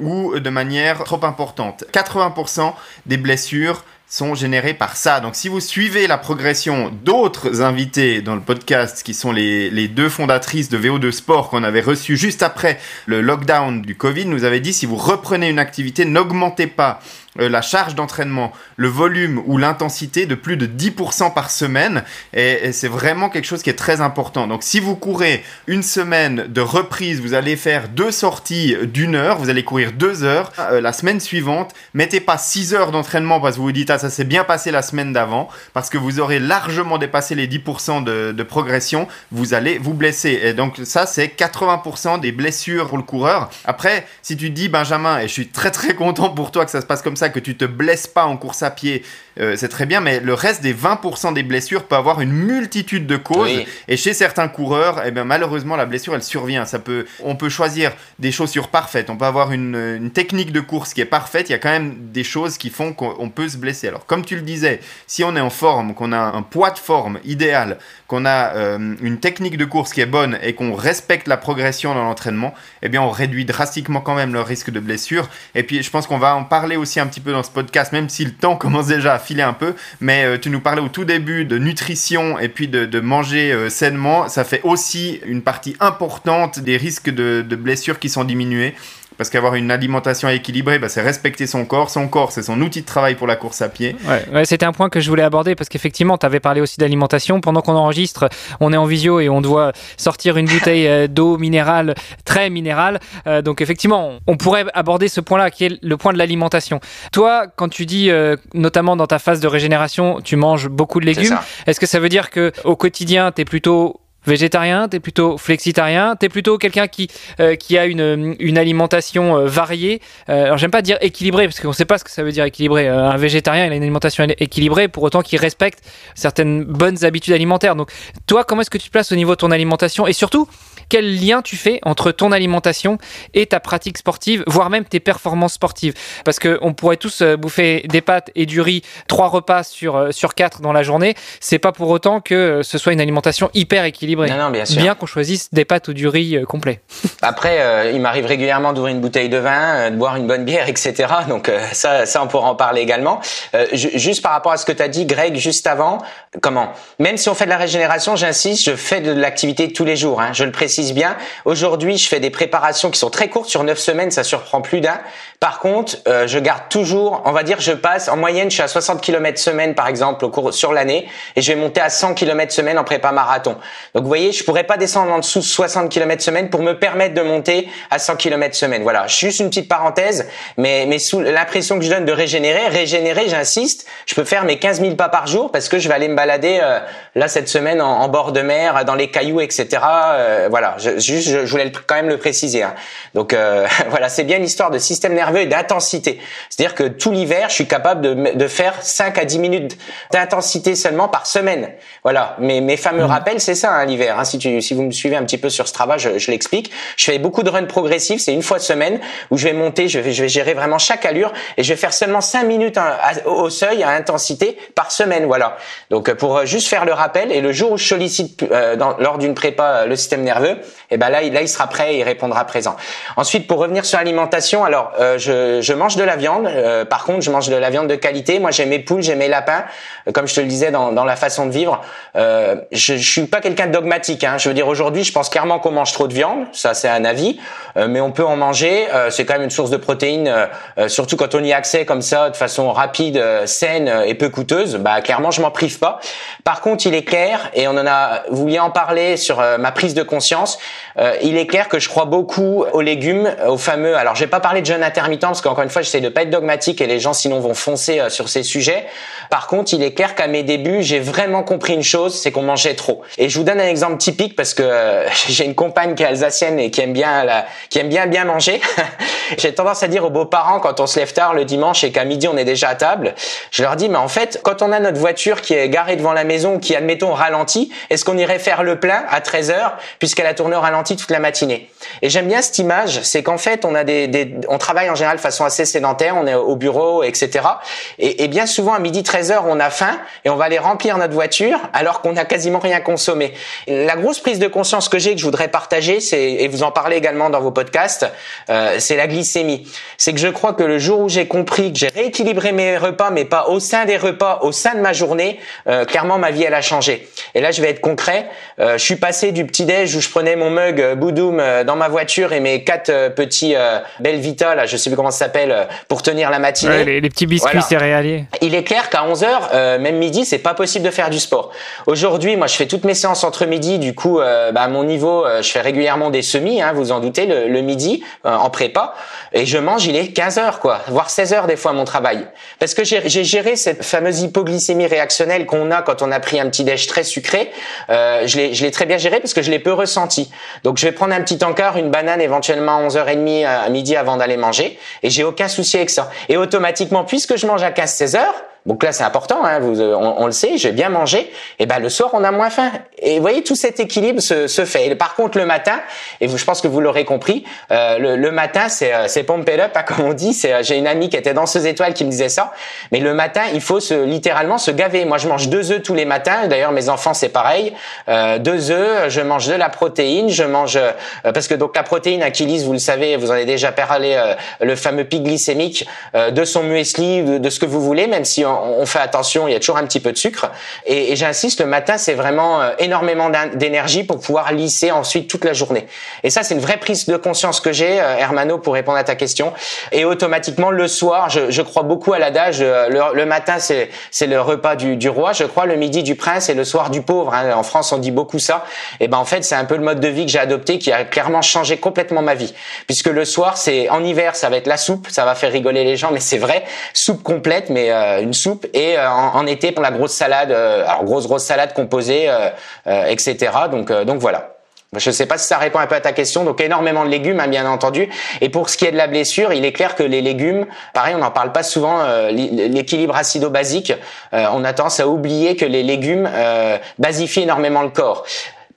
ou de manière trop importante. quatre-vingts pour cent des blessures sont générés par ça. Donc, si vous suivez la progression d'autres invités dans le podcast, qui sont les, les deux fondatrices de V O deux Sport qu'on avait reçues juste après le lockdown du Covid, nous avaient dit, si vous reprenez une activité, n'augmentez pas euh, la charge d'entraînement, le volume ou l'intensité de plus de dix pour cent par semaine. Et, et c'est vraiment quelque chose qui est très important. Donc, si vous courez une semaine de reprise, vous allez faire deux sorties d'une heure, vous allez courir deux heures. Euh, la semaine suivante, mettez pas six heures d'entraînement parce que vous vous dites « Ah, ça s'est bien passé la semaine d'avant » parce que vous aurez largement dépassé les dix pour cent de, de progression. Vous allez vous blesser. Et donc, ça, c'est quatre-vingts pour cent des blessures pour le coureur. Après, si tu dis « Benjamin, et je suis très très content pour toi que ça se passe comme ça, que tu te blesses pas en course à pied », Euh, c'est très bien, mais le reste des vingt pour cent des blessures peut avoir une multitude de causes. Oui. Et chez certains coureurs, eh bien, malheureusement, la blessure, elle survient. Ça peut, on peut choisir des chaussures parfaites, on peut avoir une, une technique de course qui est parfaite. Il y a quand même des choses qui font qu'on peut se blesser. Alors, comme tu le disais, si on est en forme, qu'on a un poids de forme idéal, qu'on a euh, une technique de course qui est bonne et qu'on respecte la progression dans l'entraînement, eh bien, on réduit drastiquement quand même le risque de blessure. Et puis, je pense qu'on va en parler aussi un petit peu dans ce podcast, même si le temps commence déjà à un peu, mais euh, tu nous parlais au tout début de nutrition et puis de, de manger euh, sainement. Ça fait aussi une partie importante des risques de, de blessures qui sont diminués, parce qu'avoir une alimentation équilibrée, bah, c'est respecter son corps. Son corps, c'est son outil de travail pour la course à pied. Ouais, ouais, c'était un point que je voulais aborder, parce qu'effectivement, tu avais parlé aussi d'alimentation. Pendant qu'on enregistre, on est en visio et on doit sortir une bouteille d'eau minérale, très minérale. Euh, donc effectivement, on pourrait aborder ce point-là, qui est le point de l'alimentation. Toi, quand tu dis, euh, notamment dans ta phase de régénération, tu manges beaucoup de légumes. Est-ce que ça veut dire qu'au quotidien, tu es plutôt végétarien, t'es plutôt flexitarien, t'es plutôt quelqu'un qui, euh, qui a une, une alimentation euh, variée. Euh, alors j'aime pas dire équilibré, parce qu'on sait pas ce que ça veut dire équilibré. Euh, un végétarien, il a une alimentation équilibrée, pour autant qu'il respecte certaines bonnes habitudes alimentaires. Donc toi, comment est-ce que tu te places au niveau de ton alimentation, et surtout, quel lien tu fais entre ton alimentation et ta pratique sportive, voire même tes performances sportives? Parce qu'on pourrait tous bouffer des pâtes et du riz trois repas sur, sur quatre dans la journée. C'est pas pour autant que ce soit une alimentation hyper équilibrée. Non, non, bien sûr. Bien qu'on choisisse des pâtes ou du riz complet. Après, euh, il m'arrive régulièrement d'ouvrir une bouteille de vin, euh, de boire une bonne bière, et cetera. Donc euh, ça, ça, on pourra en parler également. Euh, juste par rapport à ce que tu as dit, Greg, juste avant, comment? Même si on fait de la régénération, j'insiste, je fais de l'activité tous les jours, hein, je le précise bien. Aujourd'hui, je fais des préparations qui sont très courtes, sur neuf semaines, ça surprend plus d'un. Par contre, euh, je garde toujours, on va dire, je passe, en moyenne, je suis à soixante kilomètres semaine, par exemple, au cours, sur l'année, et je vais monter à cent kilomètres semaine en prépa marathon. Donc, vous voyez, je pourrais pas descendre en dessous de soixante kilomètres semaine pour me permettre de monter à cent kilomètres semaine. Voilà. Juste une petite parenthèse, mais, mais sous l'impression que je donne de régénérer, régénérer, j'insiste, je peux faire mes quinze mille pas par jour, parce que je vais aller me balader, euh, là, cette semaine, en, en bord de mer, dans les cailloux, et cetera. Euh, voilà. Je, juste, je, je voulais quand même le préciser. Hein. Donc euh, voilà, c'est bien une histoire de système nerveux et d'intensité. C'est-à-dire que tout l'hiver, je suis capable de, de faire cinq à dix minutes d'intensité seulement par semaine. Voilà, mes, mes fameux rappels, c'est ça, hein, l'hiver. Hein. Si, tu, si vous me suivez un petit peu sur Strava, je, je l'explique. Je fais beaucoup de runs progressifs, c'est une fois semaine où je vais monter, je vais, je vais gérer vraiment chaque allure et je vais faire seulement cinq minutes à, à, au seuil à intensité par semaine. Voilà. Donc pour juste faire le rappel, et le jour où je sollicite euh, dans, lors d'une prépa le système nerveux, et ben là, là, il sera prêt et il répondra présent. Ensuite, pour revenir sur l'alimentation, alors euh, je, je mange de la viande. Euh, par contre, je mange de la viande de qualité. Moi, j'ai mes poules, j'ai mes lapins. Euh, comme je te le disais dans, dans la façon de vivre, euh, je, je suis pas quelqu'un de dogmatique. Hein. Je veux dire, aujourd'hui, je pense clairement qu'on mange trop de viande. Ça, c'est un avis, euh, mais on peut en manger. Euh, c'est quand même une source de protéines, euh, euh, surtout quand on y a accès comme ça, de façon rapide, euh, saine et peu coûteuse. Bah, clairement, je m'en prive pas. Par contre, il est clair, et on en a, vous vouliez en parler sur euh, ma prise de conscience. Euh, il est clair que je crois beaucoup aux légumes, aux fameux. Alors, je vais pas parler de jeûne intermittent parce qu'encore une fois, j'essaie de pas être dogmatique et les gens sinon vont foncer euh, sur ces sujets. Par contre, il est clair qu'à mes débuts, j'ai vraiment compris une chose, c'est qu'on mangeait trop. Et je vous donne un exemple typique parce que euh, j'ai une compagne qui est alsacienne et qui aime bien, la, qui aime bien bien manger. J'ai tendance à dire aux beaux-parents quand on se lève tard le dimanche et qu'à midi on est déjà à table, je leur dis mais en fait, quand on a notre voiture qui est garée devant la maison, qui admettons ralentit, est-ce qu'on irait faire le plein à treize heures puisqu'elle a tourner au ralenti toute la matinée. Et j'aime bien cette image, c'est qu'en fait, on a des, des, on travaille en général de façon assez sédentaire, on est au bureau, et cetera. Et, et bien souvent, à midi treize heures, on a faim et on va aller remplir notre voiture alors qu'on n'a quasiment rien consommé. La grosse prise de conscience que j'ai, que je voudrais partager, c'est, et vous en parlez également dans vos podcasts, euh, c'est la glycémie. C'est que je crois que le jour où j'ai compris que j'ai rééquilibré mes repas, mais pas au sein des repas, au sein de ma journée, euh, clairement, ma vie, elle a changé. Et là, je vais être concret. Euh, je suis passé du petit-déj où je prenais mon mug Boudoum dans ma voiture et mes quatre petits euh, Belvita, là, je sais plus comment ça s'appelle, pour tenir la matinée. Ouais, les, les petits biscuits voilà. céréaliers. Il est clair qu'à onze heures, euh, même midi, c'est pas possible de faire du sport. Aujourd'hui, moi, je fais toutes mes séances entre midi. Du coup, euh, bah, à mon niveau, euh, je fais régulièrement des semis, hein, vous en doutez, le, le midi euh, en prépa. Et je mange, il est quinze heures, quoi, voire seize heures des fois à mon travail. Parce que j'ai, j'ai géré cette fameuse hypoglycémie réactionnelle qu'on a quand on a pris un petit déj très sucré. Euh, je l'ai, je l'ai très bien géré parce que je l'ai peu ressenti. Donc, je vais prendre un petit encart, une banane éventuellement à onze heures trente à midi avant d'aller manger. Et j'ai aucun souci avec ça. Et automatiquement, puisque je mange à quinze seize heures, donc là c'est important, hein, vous, on, on le sait, j'ai bien mangé, et ben le soir on a moins faim. Et vous voyez, tout cet équilibre se, se fait. Et par contre le matin, et vous, je pense que vous l'aurez compris, euh, le, le matin c'est, c'est pump it up, hein, comme on dit. C'est, j'ai une amie qui était danseuse étoile qui me disait ça. Mais le matin il faut se, littéralement se gaver. Moi je mange deux œufs tous les matins. D'ailleurs mes enfants c'est pareil, euh, deux œufs. Je mange de la protéine, je mange euh, parce que donc la protéine Achilles, vous le savez, vous en avez déjà parlé, euh, le fameux pic glycémique euh, de son muesli, de, de ce que vous voulez, même si on fait attention, il y a toujours un petit peu de sucre. Et, et j'insiste, le matin, c'est vraiment euh, énormément d'énergie pour pouvoir lisser ensuite toute la journée. Et ça, c'est une vraie prise de conscience que j'ai, euh, Hermano, pour répondre à ta question. Et automatiquement, le soir, je, je crois beaucoup à l'adage, euh, le, le matin, c'est, c'est le repas du, du roi, je crois, le midi du prince et le soir du pauvre. Hein. En France, on dit beaucoup ça. Et ben en fait, c'est un peu le mode de vie que j'ai adopté qui a clairement changé complètement ma vie. Puisque le soir, c'est en hiver, ça va être la soupe, ça va faire rigoler les gens, mais c'est vrai, soupe complète, mais euh, une soupe, et euh, en, en été pour la grosse salade, euh, alors grosse grosse salade composée, euh, euh, et cetera. Donc euh, donc voilà. Je ne sais pas si ça répond un peu à ta question. Donc énormément de légumes, hein, bien entendu. Et pour ce qui est de la blessure, il est clair que les légumes, pareil, on n'en parle pas souvent, euh, l'équilibre acido-basique. Euh, on a tendance à oublier que les légumes euh, basifient énormément le corps.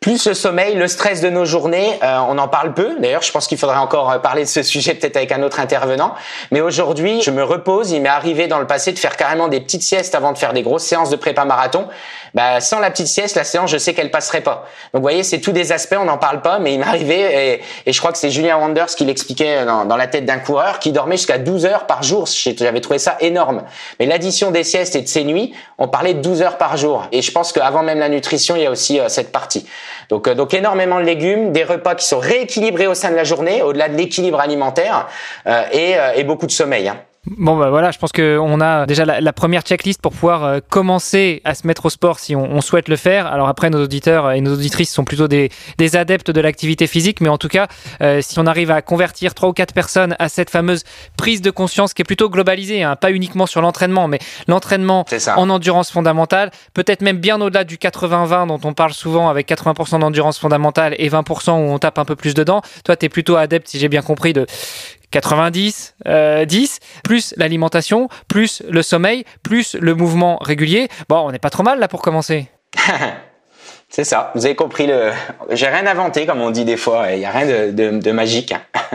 Plus le sommeil, le stress de nos journées, euh, on en parle peu. D'ailleurs, je pense qu'il faudrait encore parler de ce sujet peut-être avec un autre intervenant. Mais aujourd'hui, je me repose. Il m'est arrivé dans le passé de faire carrément des petites siestes avant de faire des grosses séances de prépa marathon. Bah, sans la petite sieste, la séance, je sais qu'elle passerait pas. Donc, vous voyez, c'est tous des aspects, on n'en parle pas, mais il m'est arrivé, et, et je crois que c'est Julian Wonders qui l'expliquait dans, dans La tête d'un coureur, qui dormait jusqu'à douze heures par jour. J'avais trouvé ça énorme. Mais l'addition des siestes et de ces nuits, on parlait de douze heures par jour. Et je pense qu'avant même la nutrition, il y a aussi euh, cette partie. Donc, euh, donc énormément de légumes, des repas qui sont rééquilibrés au sein de la journée, au-delà de l'équilibre alimentaire, euh, et, euh, et beaucoup de sommeil. Hein. Bon bah voilà, je pense qu'on a déjà la, la première checklist pour pouvoir euh, commencer à se mettre au sport si on, on souhaite le faire. Alors après, nos auditeurs et nos auditrices sont plutôt des, des adeptes de l'activité physique, mais en tout cas, euh, si on arrive à convertir trois ou quatre personnes à cette fameuse prise de conscience qui est plutôt globalisée, hein, pas uniquement sur l'entraînement, mais l'entraînement en endurance fondamentale, peut-être même bien au-delà du quatre-vingts vingt dont on parle souvent, avec quatre-vingts pour cent d'endurance fondamentale et vingt pour cent où on tape un peu plus dedans. Toi, t'es plutôt adepte, si j'ai bien compris, de quatre-vingt-dix, euh, dix, plus l'alimentation, plus le sommeil, plus le mouvement régulier. Bon, on n'est pas trop mal là pour commencer. C'est ça, vous avez compris, le... j'ai rien inventé comme on dit des fois, il n'y a rien de, de, de magique.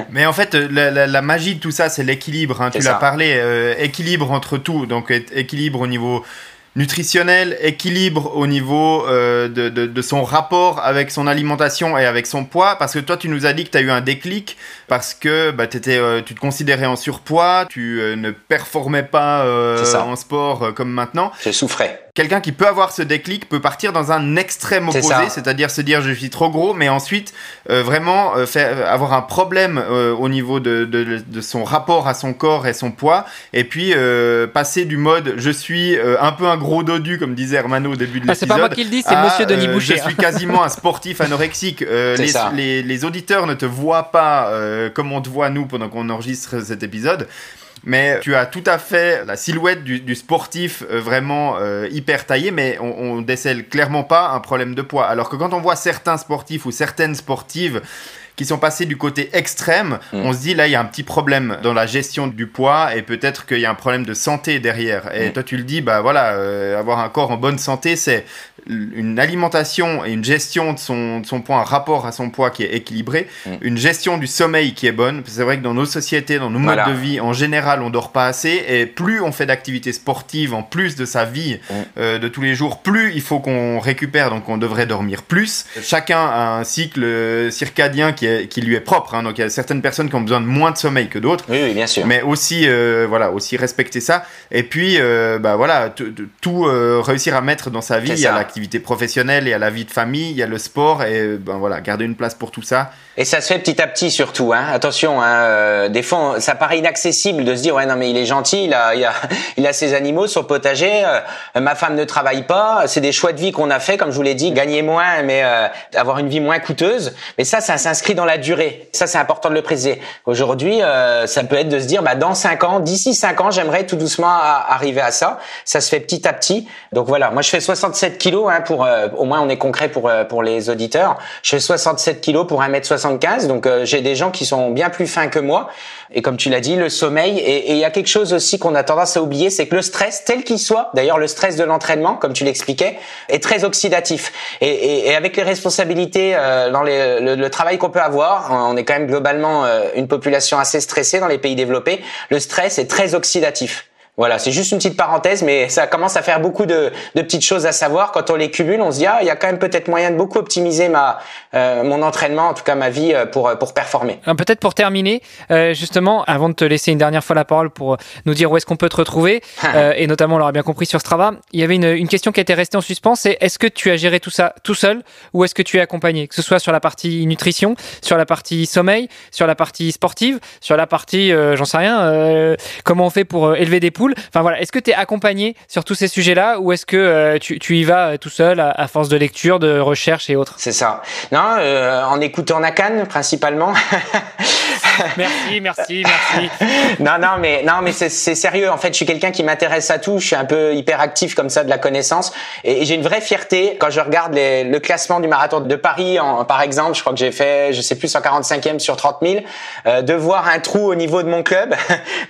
Mais en fait, la, la, la magie de tout ça, c'est l'équilibre, hein. C'est tu ça. L'as parlé, euh, équilibre entre tout, donc équilibre au niveau nutritionnel, équilibre au niveau euh, de, de, de son rapport avec son alimentation et avec son poids, parce que toi tu nous as dit que tu as eu un déclic parce que bah, t'étais, euh, tu te considérais en surpoids, tu euh, ne performais pas euh, en sport euh, comme maintenant. Je souffrais. Quelqu'un qui peut avoir ce déclic peut partir dans un extrême opposé, c'est c'est-à-dire se dire je suis trop gros, mais ensuite euh, vraiment euh, faire, avoir un problème euh, au niveau de, de, de son rapport à son corps et son poids, et puis euh, passer du mode je suis euh, un peu un gros dodu, comme disait Hermano au début de l'épisode. Ah, c'est pas moi qui le dis, c'est à, monsieur Denis Boucher. Euh, je suis quasiment un sportif anorexique. Euh, les, les, les auditeurs ne te voient pas euh, comme on te voit nous pendant qu'on enregistre cet épisode. Mais tu as tout à fait la silhouette du, du sportif euh, vraiment euh, hyper taillé, mais on, on décèle clairement pas un problème de poids. Alors que quand on voit certains sportifs ou certaines sportives qui sont passés du côté extrême, mmh. on se dit là il y a un petit problème dans la gestion du poids et peut-être qu'il y a un problème de santé derrière. Et mmh. toi tu le dis, bah voilà, euh, avoir un corps en bonne santé, c'est une alimentation et une gestion de son, de son poids, un rapport à son poids qui est équilibré, mmh. une gestion du sommeil qui est bonne. C'est vrai que dans nos sociétés, dans nos voilà. modes de vie en général, on dort pas assez, et plus on fait d'activités sportives en plus de sa vie mmh. euh, de tous les jours, plus il faut qu'on récupère, donc on devrait dormir plus. Chacun a un cycle circadien qui qui, est, qui lui est propre, hein. Donc il y a certaines personnes qui ont besoin de moins de sommeil que d'autres, oui, oui, bien sûr. Mais aussi, euh, voilà, aussi respecter ça, et puis euh, bah, voilà, tout euh, réussir à mettre dans sa vie. Il y a l'activité professionnelle, il y a la vie de famille, il y a le sport, et ben, voilà, garder une place pour tout ça. Et ça se fait petit à petit surtout, hein. Attention, hein, euh, des fois on, ça paraît inaccessible de se dire ouais non mais il est gentil, il a, il a, il a ses animaux, son potager, euh, ma femme ne travaille pas, c'est des choix de vie qu'on a fait, comme je vous l'ai dit, gagner moins mais euh, avoir une vie moins coûteuse. Mais ça, ça s'inscrit dans la durée. Ça, c'est important de le préciser. Aujourd'hui, euh, ça peut être de se dire, bah, dans cinq ans, d'ici cinq ans, j'aimerais tout doucement à, arriver à ça. Ça se fait petit à petit. Donc voilà, moi je fais soixante-sept kilos, hein, pour euh, au moins on est concret pour euh, pour les auditeurs. Je fais soixante-sept kilos pour un mètre soixante-quinze. Donc euh, j'ai des gens qui sont bien plus fins que moi. Et comme tu l'as dit, le sommeil. Et il y a quelque chose aussi qu'on a tendance à oublier, c'est que le stress, tel qu'il soit, d'ailleurs le stress de l'entraînement, comme tu l'expliquais, est très oxydatif. Et, et, et avec les responsabilités euh, dans les, le, le travail qu'on peut avoir, on est quand même globalement euh, une population assez stressée dans les pays développés. Le stress est très oxydatif. Voilà, c'est juste une petite parenthèse, mais ça commence à faire beaucoup de, de petites choses à savoir. Quand on les cumule, on se dit ah, il y a quand même peut-être moyen de beaucoup optimiser ma euh, mon entraînement, en tout cas ma vie, pour pour performer. Alors, peut-être pour terminer, euh, justement, avant de te laisser une dernière fois la parole pour nous dire où est-ce qu'on peut te retrouver, euh, et notamment, on l'aura bien compris sur Strava, il y avait une une question qui était restée en suspens, c'est est-ce que tu as géré tout ça tout seul ou est-ce que tu es accompagné, que ce soit sur la partie nutrition, sur la partie sommeil, sur la partie sportive, sur la partie euh, j'en sais rien, euh, comment on fait pour euh, élever des poules. Enfin, voilà. Est-ce que tu es accompagné sur tous ces sujets-là ou est-ce que euh, tu, tu y vas tout seul à, à force de lecture, de recherche et autres ? C'est ça. Non, euh, en écoutant Nakan principalement. Merci, merci, merci. Non, non, mais non, mais c'est, c'est sérieux. En fait, je suis quelqu'un qui m'intéresse à tout. Je suis un peu hyperactif comme ça de la connaissance, et, et j'ai une vraie fierté quand je regarde les, le classement du marathon de Paris, en, par exemple. Je crois que j'ai fait, je sais plus, cent quarante-cinquième sur trente mille, euh, de voir un trou au niveau de mon club.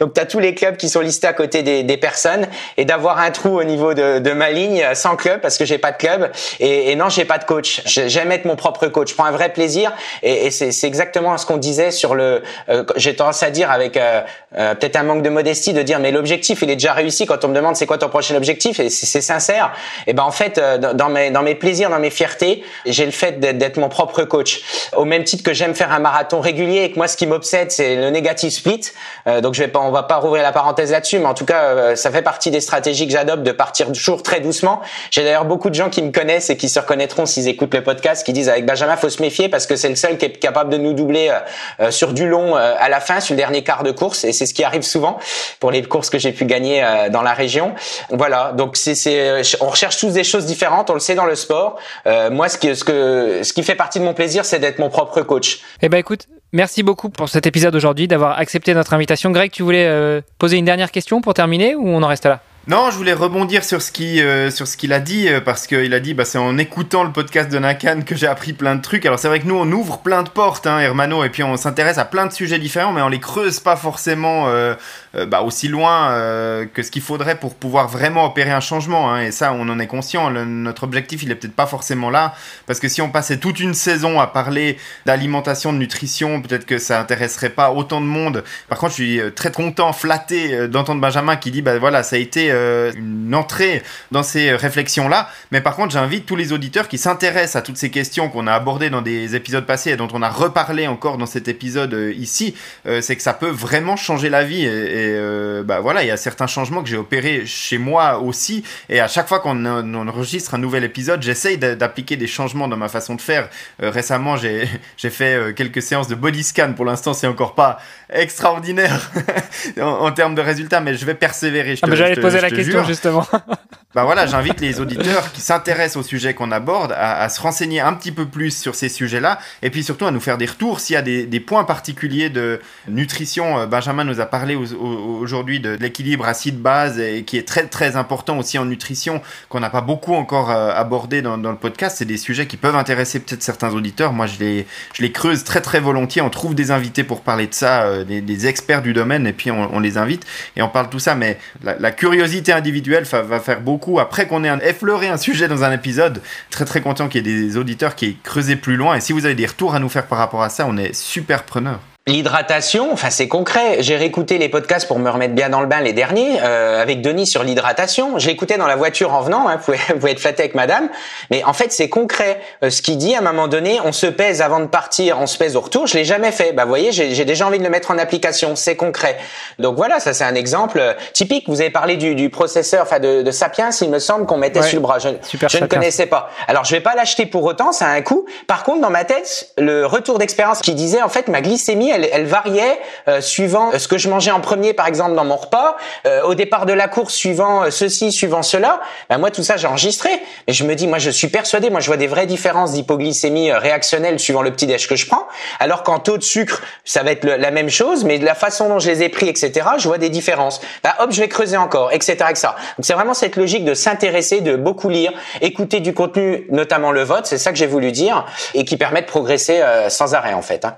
Donc, t'as tous les clubs qui sont listés à côté des, des personnes, et d'avoir un trou au niveau de, de ma ligne sans club parce que j'ai pas de club, et, et non, j'ai pas de coach. J'aime être mon propre coach. Je prends un vrai plaisir, et, et c'est, c'est exactement ce qu'on disait sur le. Euh, j'ai tendance à dire avec euh, euh, peut-être un manque de modestie de dire mais l'objectif il est déjà réussi quand on me demande c'est quoi ton prochain objectif, et c'est, c'est sincère. Et ben en fait euh, dans mes dans mes plaisirs, dans mes fiertés, j'ai le fait d'être, d'être mon propre coach, au même titre que j'aime faire un marathon régulier, et que moi ce qui m'obsède c'est le négatif split, euh, donc je vais pas on va pas rouvrir la parenthèse là-dessus, mais en tout cas euh, ça fait partie des stratégies que j'adopte, de partir toujours très doucement. J'ai d'ailleurs beaucoup de gens qui me connaissent et qui se reconnaîtront s'ils écoutent le podcast, qui disent avec Benjamin faut se méfier parce que c'est le seul qui est capable de nous doubler euh, euh, sur du long à la fin, sur le dernier quart de course, et c'est ce qui arrive souvent pour les courses que j'ai pu gagner dans la région. Voilà, donc c'est, c'est on recherche tous des choses différentes, on le sait dans le sport. Euh, moi, ce qui, ce, que, ce qui fait partie de mon plaisir, c'est d'être mon propre coach. Eh ben écoute, merci beaucoup pour cet épisode aujourd'hui, d'avoir accepté notre invitation. Greg, tu voulais euh, poser une dernière question pour terminer, ou on en reste là ? Non, je voulais rebondir sur ce, qui, euh, sur ce qu'il a dit, euh, parce qu'il a dit bah, c'est en écoutant le podcast de Nakan que j'ai appris plein de trucs. Alors c'est vrai que nous on ouvre plein de portes, hein, Hermano, et puis on s'intéresse à plein de sujets différents, mais on les creuse pas forcément euh, euh, bah, aussi loin euh, que ce qu'il faudrait pour pouvoir vraiment opérer un changement, hein, et ça on en est conscient. Le, notre objectif il est peut-être pas forcément là, parce que si on passait toute une saison à parler d'alimentation, de nutrition, peut-être que ça intéresserait pas autant de monde. Par contre je suis très content, flatté d'entendre Benjamin qui dit bah voilà, ça a été une entrée dans ces réflexions-là. Mais par contre, j'invite tous les auditeurs qui s'intéressent à toutes ces questions qu'on a abordées dans des épisodes passés et dont on a reparlé encore dans cet épisode euh, ici, euh, c'est que ça peut vraiment changer la vie. Et, et euh, bah voilà, il y a certains changements que j'ai opérés chez moi aussi. Et à chaque fois qu'on on enregistre un nouvel épisode, j'essaye d'appliquer des changements dans ma façon de faire. Euh, récemment, j'ai, j'ai fait euh, quelques séances de body scan. Pour l'instant, c'est encore pas extraordinaire en, en termes de résultats, mais je vais persévérer. Je te, ah bah j'allais je te, poser je la question, jure. Justement. Bah voilà, j'invite les auditeurs qui s'intéressent aux sujets qu'on aborde à, à se renseigner un petit peu plus sur ces sujets-là, et puis surtout à nous faire des retours s'il y a des, des points particuliers de nutrition. Benjamin nous a parlé au, au, aujourd'hui de, de l'équilibre acide-base, et qui est très très important aussi en nutrition, qu'on n'a pas beaucoup encore abordé dans, dans le podcast. C'est des sujets qui peuvent intéresser peut-être certains auditeurs. Moi, je les, je les creuse très très volontiers. On trouve des invités pour parler de ça, des, des experts du domaine, et puis on, on les invite et on parle tout ça. Mais la, la curiosité individuelle fa- va faire beaucoup après qu'on ait un, effleuré un sujet dans un épisode. Très très content qu'il y ait des auditeurs qui aient creusé plus loin, et si vous avez des retours à nous faire par rapport à ça, on est super preneurs. L'hydratation, enfin c'est concret. J'ai réécouté les podcasts pour me remettre bien dans le bain, les derniers, euh, avec Denis sur l'hydratation. J'ai écouté dans la voiture en venant, hein, vous pouvez, vous pouvez être flatté avec madame. Mais en fait, c'est concret. Euh, ce qu'il dit, à un moment donné, on se pèse avant de partir, on se pèse au retour. Je l'ai jamais fait. Bah, vous voyez, j'ai, j'ai déjà envie de le mettre en application. C'est concret. Donc voilà, ça c'est un exemple typique. Vous avez parlé du, du processeur, enfin de, de Sapiens, il me semble qu'on mettait ouais, sur le bras. Je, je ne connaissais pas. Alors je vais pas l'acheter pour autant, ça a un coût. Par contre, dans ma tête, le retour d'expérience qui disait en fait ma glycémie, Elle, elle variait euh, suivant ce que je mangeais en premier, par exemple, dans mon repas, euh, au départ de la course, suivant euh, ceci, suivant cela. Ben moi, tout ça, j'ai enregistré. Et je me dis, moi, je suis persuadé, moi, je vois des vraies différences d'hypoglycémie euh, réactionnelle suivant le petit déj que je prends. Alors qu'en taux de sucre, ça va être le, la même chose, mais de la façon dont je les ai pris, et cetera, je vois des différences. Ben, hop, je vais creuser encore, et cetera, et cetera. Donc, c'est vraiment cette logique de s'intéresser, de beaucoup lire, écouter du contenu, notamment le vote, c'est ça que j'ai voulu dire, et qui permet de progresser euh, sans arrêt, en fait, hein.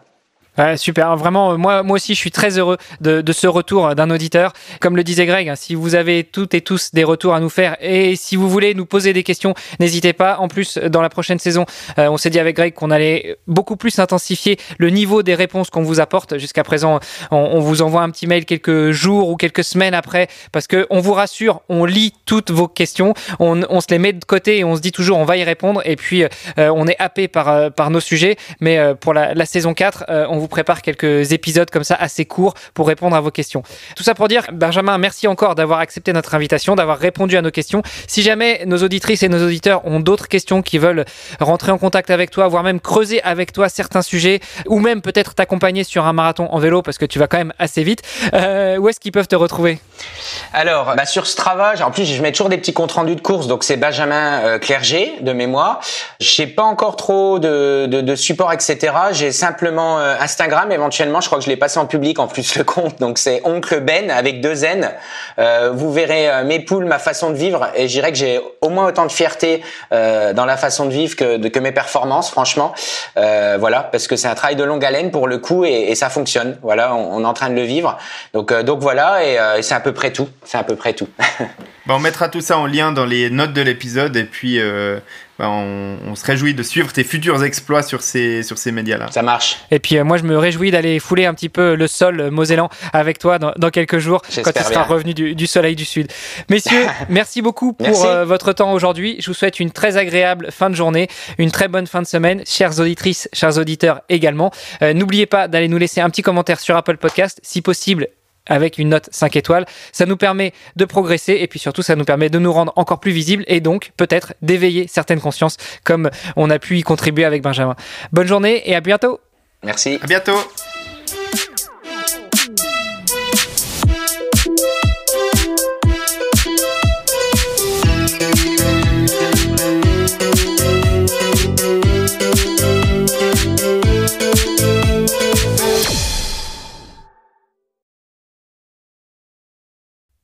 Ouais, super, vraiment, moi, moi aussi je suis très heureux de, de ce retour d'un auditeur. Comme le disait Greg, si vous avez toutes et tous des retours à nous faire et si vous voulez nous poser des questions, n'hésitez pas. En plus, dans la prochaine saison, on s'est dit avec Greg qu'on allait beaucoup plus intensifier le niveau des réponses qu'on vous apporte. Jusqu'à présent, on, on vous envoie un petit mail quelques jours ou quelques semaines après parce qu'on vous rassure, on lit toutes vos questions, on, on se les met de côté et on se dit toujours on va y répondre et puis euh, on est happé par, par nos sujets. Mais euh, pour la, la saison quatre, euh, on vous prépare quelques épisodes comme ça assez courts pour répondre à vos questions. Tout ça pour dire, Benjamin, merci encore d'avoir accepté notre invitation, d'avoir répondu à nos questions. Si jamais nos auditrices et nos auditeurs ont d'autres questions qui veulent rentrer en contact avec toi, voire même creuser avec toi certains sujets, ou même peut-être t'accompagner sur un marathon en vélo parce que tu vas quand même assez vite, euh, où est-ce qu'ils peuvent te retrouver? Alors, bah sur Strava, en plus je mets toujours des petits comptes rendus de course, donc c'est Benjamin euh, Clerget de mémoire. Je n'ai pas encore trop de, de, de support, et cetera. J'ai simplement euh, Instagram Instagram éventuellement, je crois que je l'ai passé en public en plus le compte, donc c'est Oncle Ben avec deux N. Euh, vous verrez euh, mes poules, ma façon de vivre, et je dirais que j'ai au moins autant de fierté euh, dans la façon de vivre que, de, que mes performances, franchement. Euh, voilà, parce que c'est un travail de longue haleine pour le coup, et, et ça fonctionne. Voilà, on, on est en train de le vivre. Donc, euh, donc voilà, et, euh, et c'est à peu près tout. C'est à peu près tout. Bah, on mettra tout ça en lien dans les notes de l'épisode, et puis. Euh... On, on se réjouit de suivre tes futurs exploits sur ces, sur ces médias-là. Ça marche. Et puis euh, moi, je me réjouis d'aller fouler un petit peu le sol mosellan avec toi dans, dans quelques jours. J'espère quand tu seras revenu du, du soleil du sud. Messieurs, merci beaucoup pour merci. Euh, votre temps aujourd'hui. Je vous souhaite une très agréable fin de journée, une très bonne fin de semaine. Chères auditrices, chers auditeurs également. Euh, n'oubliez pas d'aller nous laisser un petit commentaire sur Apple Podcast, si possible, avec une note cinq étoiles. Ça nous permet de progresser et puis surtout, ça nous permet de nous rendre encore plus visibles et donc peut-être d'éveiller certaines consciences comme on a pu y contribuer avec Benjamin. Bonne journée et à bientôt. Merci. À bientôt.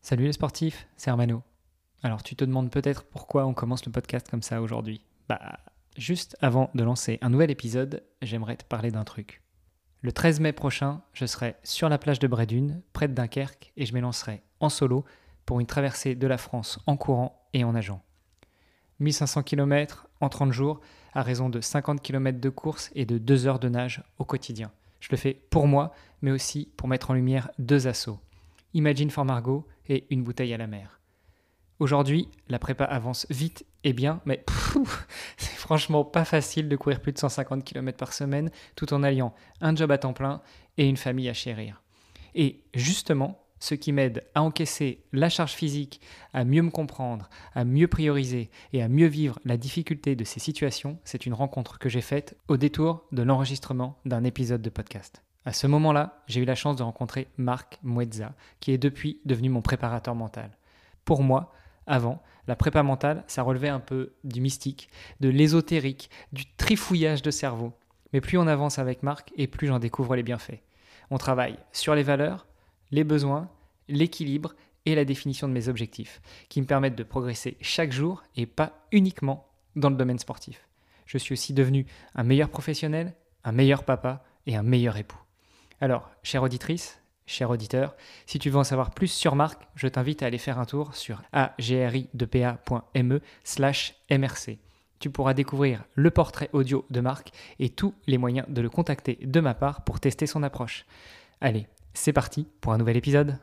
Salut les sportifs, c'est Hermano. Alors tu te demandes peut-être pourquoi on commence le podcast comme ça aujourd'hui. Bah, juste avant de lancer un nouvel épisode, j'aimerais te parler d'un truc. Le treize mai prochain, je serai sur la plage de Bredune, près de Dunkerque, et je m'élancerai en solo pour une traversée de la France en courant et en nageant. mille cinq cents kilomètres en trente jours, à raison de cinquante kilomètres de course et de deux heures de nage au quotidien. Je le fais pour moi, mais aussi pour mettre en lumière deux assos. Imagine for Margot et une bouteille à la mer. Aujourd'hui, la prépa avance vite et bien, mais pff, c'est franchement pas facile de courir plus de cent cinquante kilomètres par semaine tout en alliant un job à temps plein et une famille à chérir. Et justement, ce qui m'aide à encaisser la charge physique, à mieux me comprendre, à mieux prioriser et à mieux vivre la difficulté de ces situations, c'est une rencontre que j'ai faite au détour de l'enregistrement d'un épisode de podcast. À ce moment-là, j'ai eu la chance de rencontrer Marc Muezza, qui est depuis devenu mon préparateur mental. Pour moi, avant, la prépa mentale, ça relevait un peu du mystique, de l'ésotérique, du trifouillage de cerveau. Mais plus on avance avec Marc et plus j'en découvre les bienfaits. On travaille sur les valeurs, les besoins, l'équilibre et la définition de mes objectifs, qui me permettent de progresser chaque jour et pas uniquement dans le domaine sportif. Je suis aussi devenu un meilleur professionnel, un meilleur papa et un meilleur époux. Alors, chère auditrice, cher auditeur, si tu veux en savoir plus sur Marc, je t'invite à aller faire un tour sur agripa.me slash mrc. tu pourras découvrir le portrait audio de Marc et tous les moyens de le contacter de ma part pour tester son approche. Allez, c'est parti pour un nouvel épisode.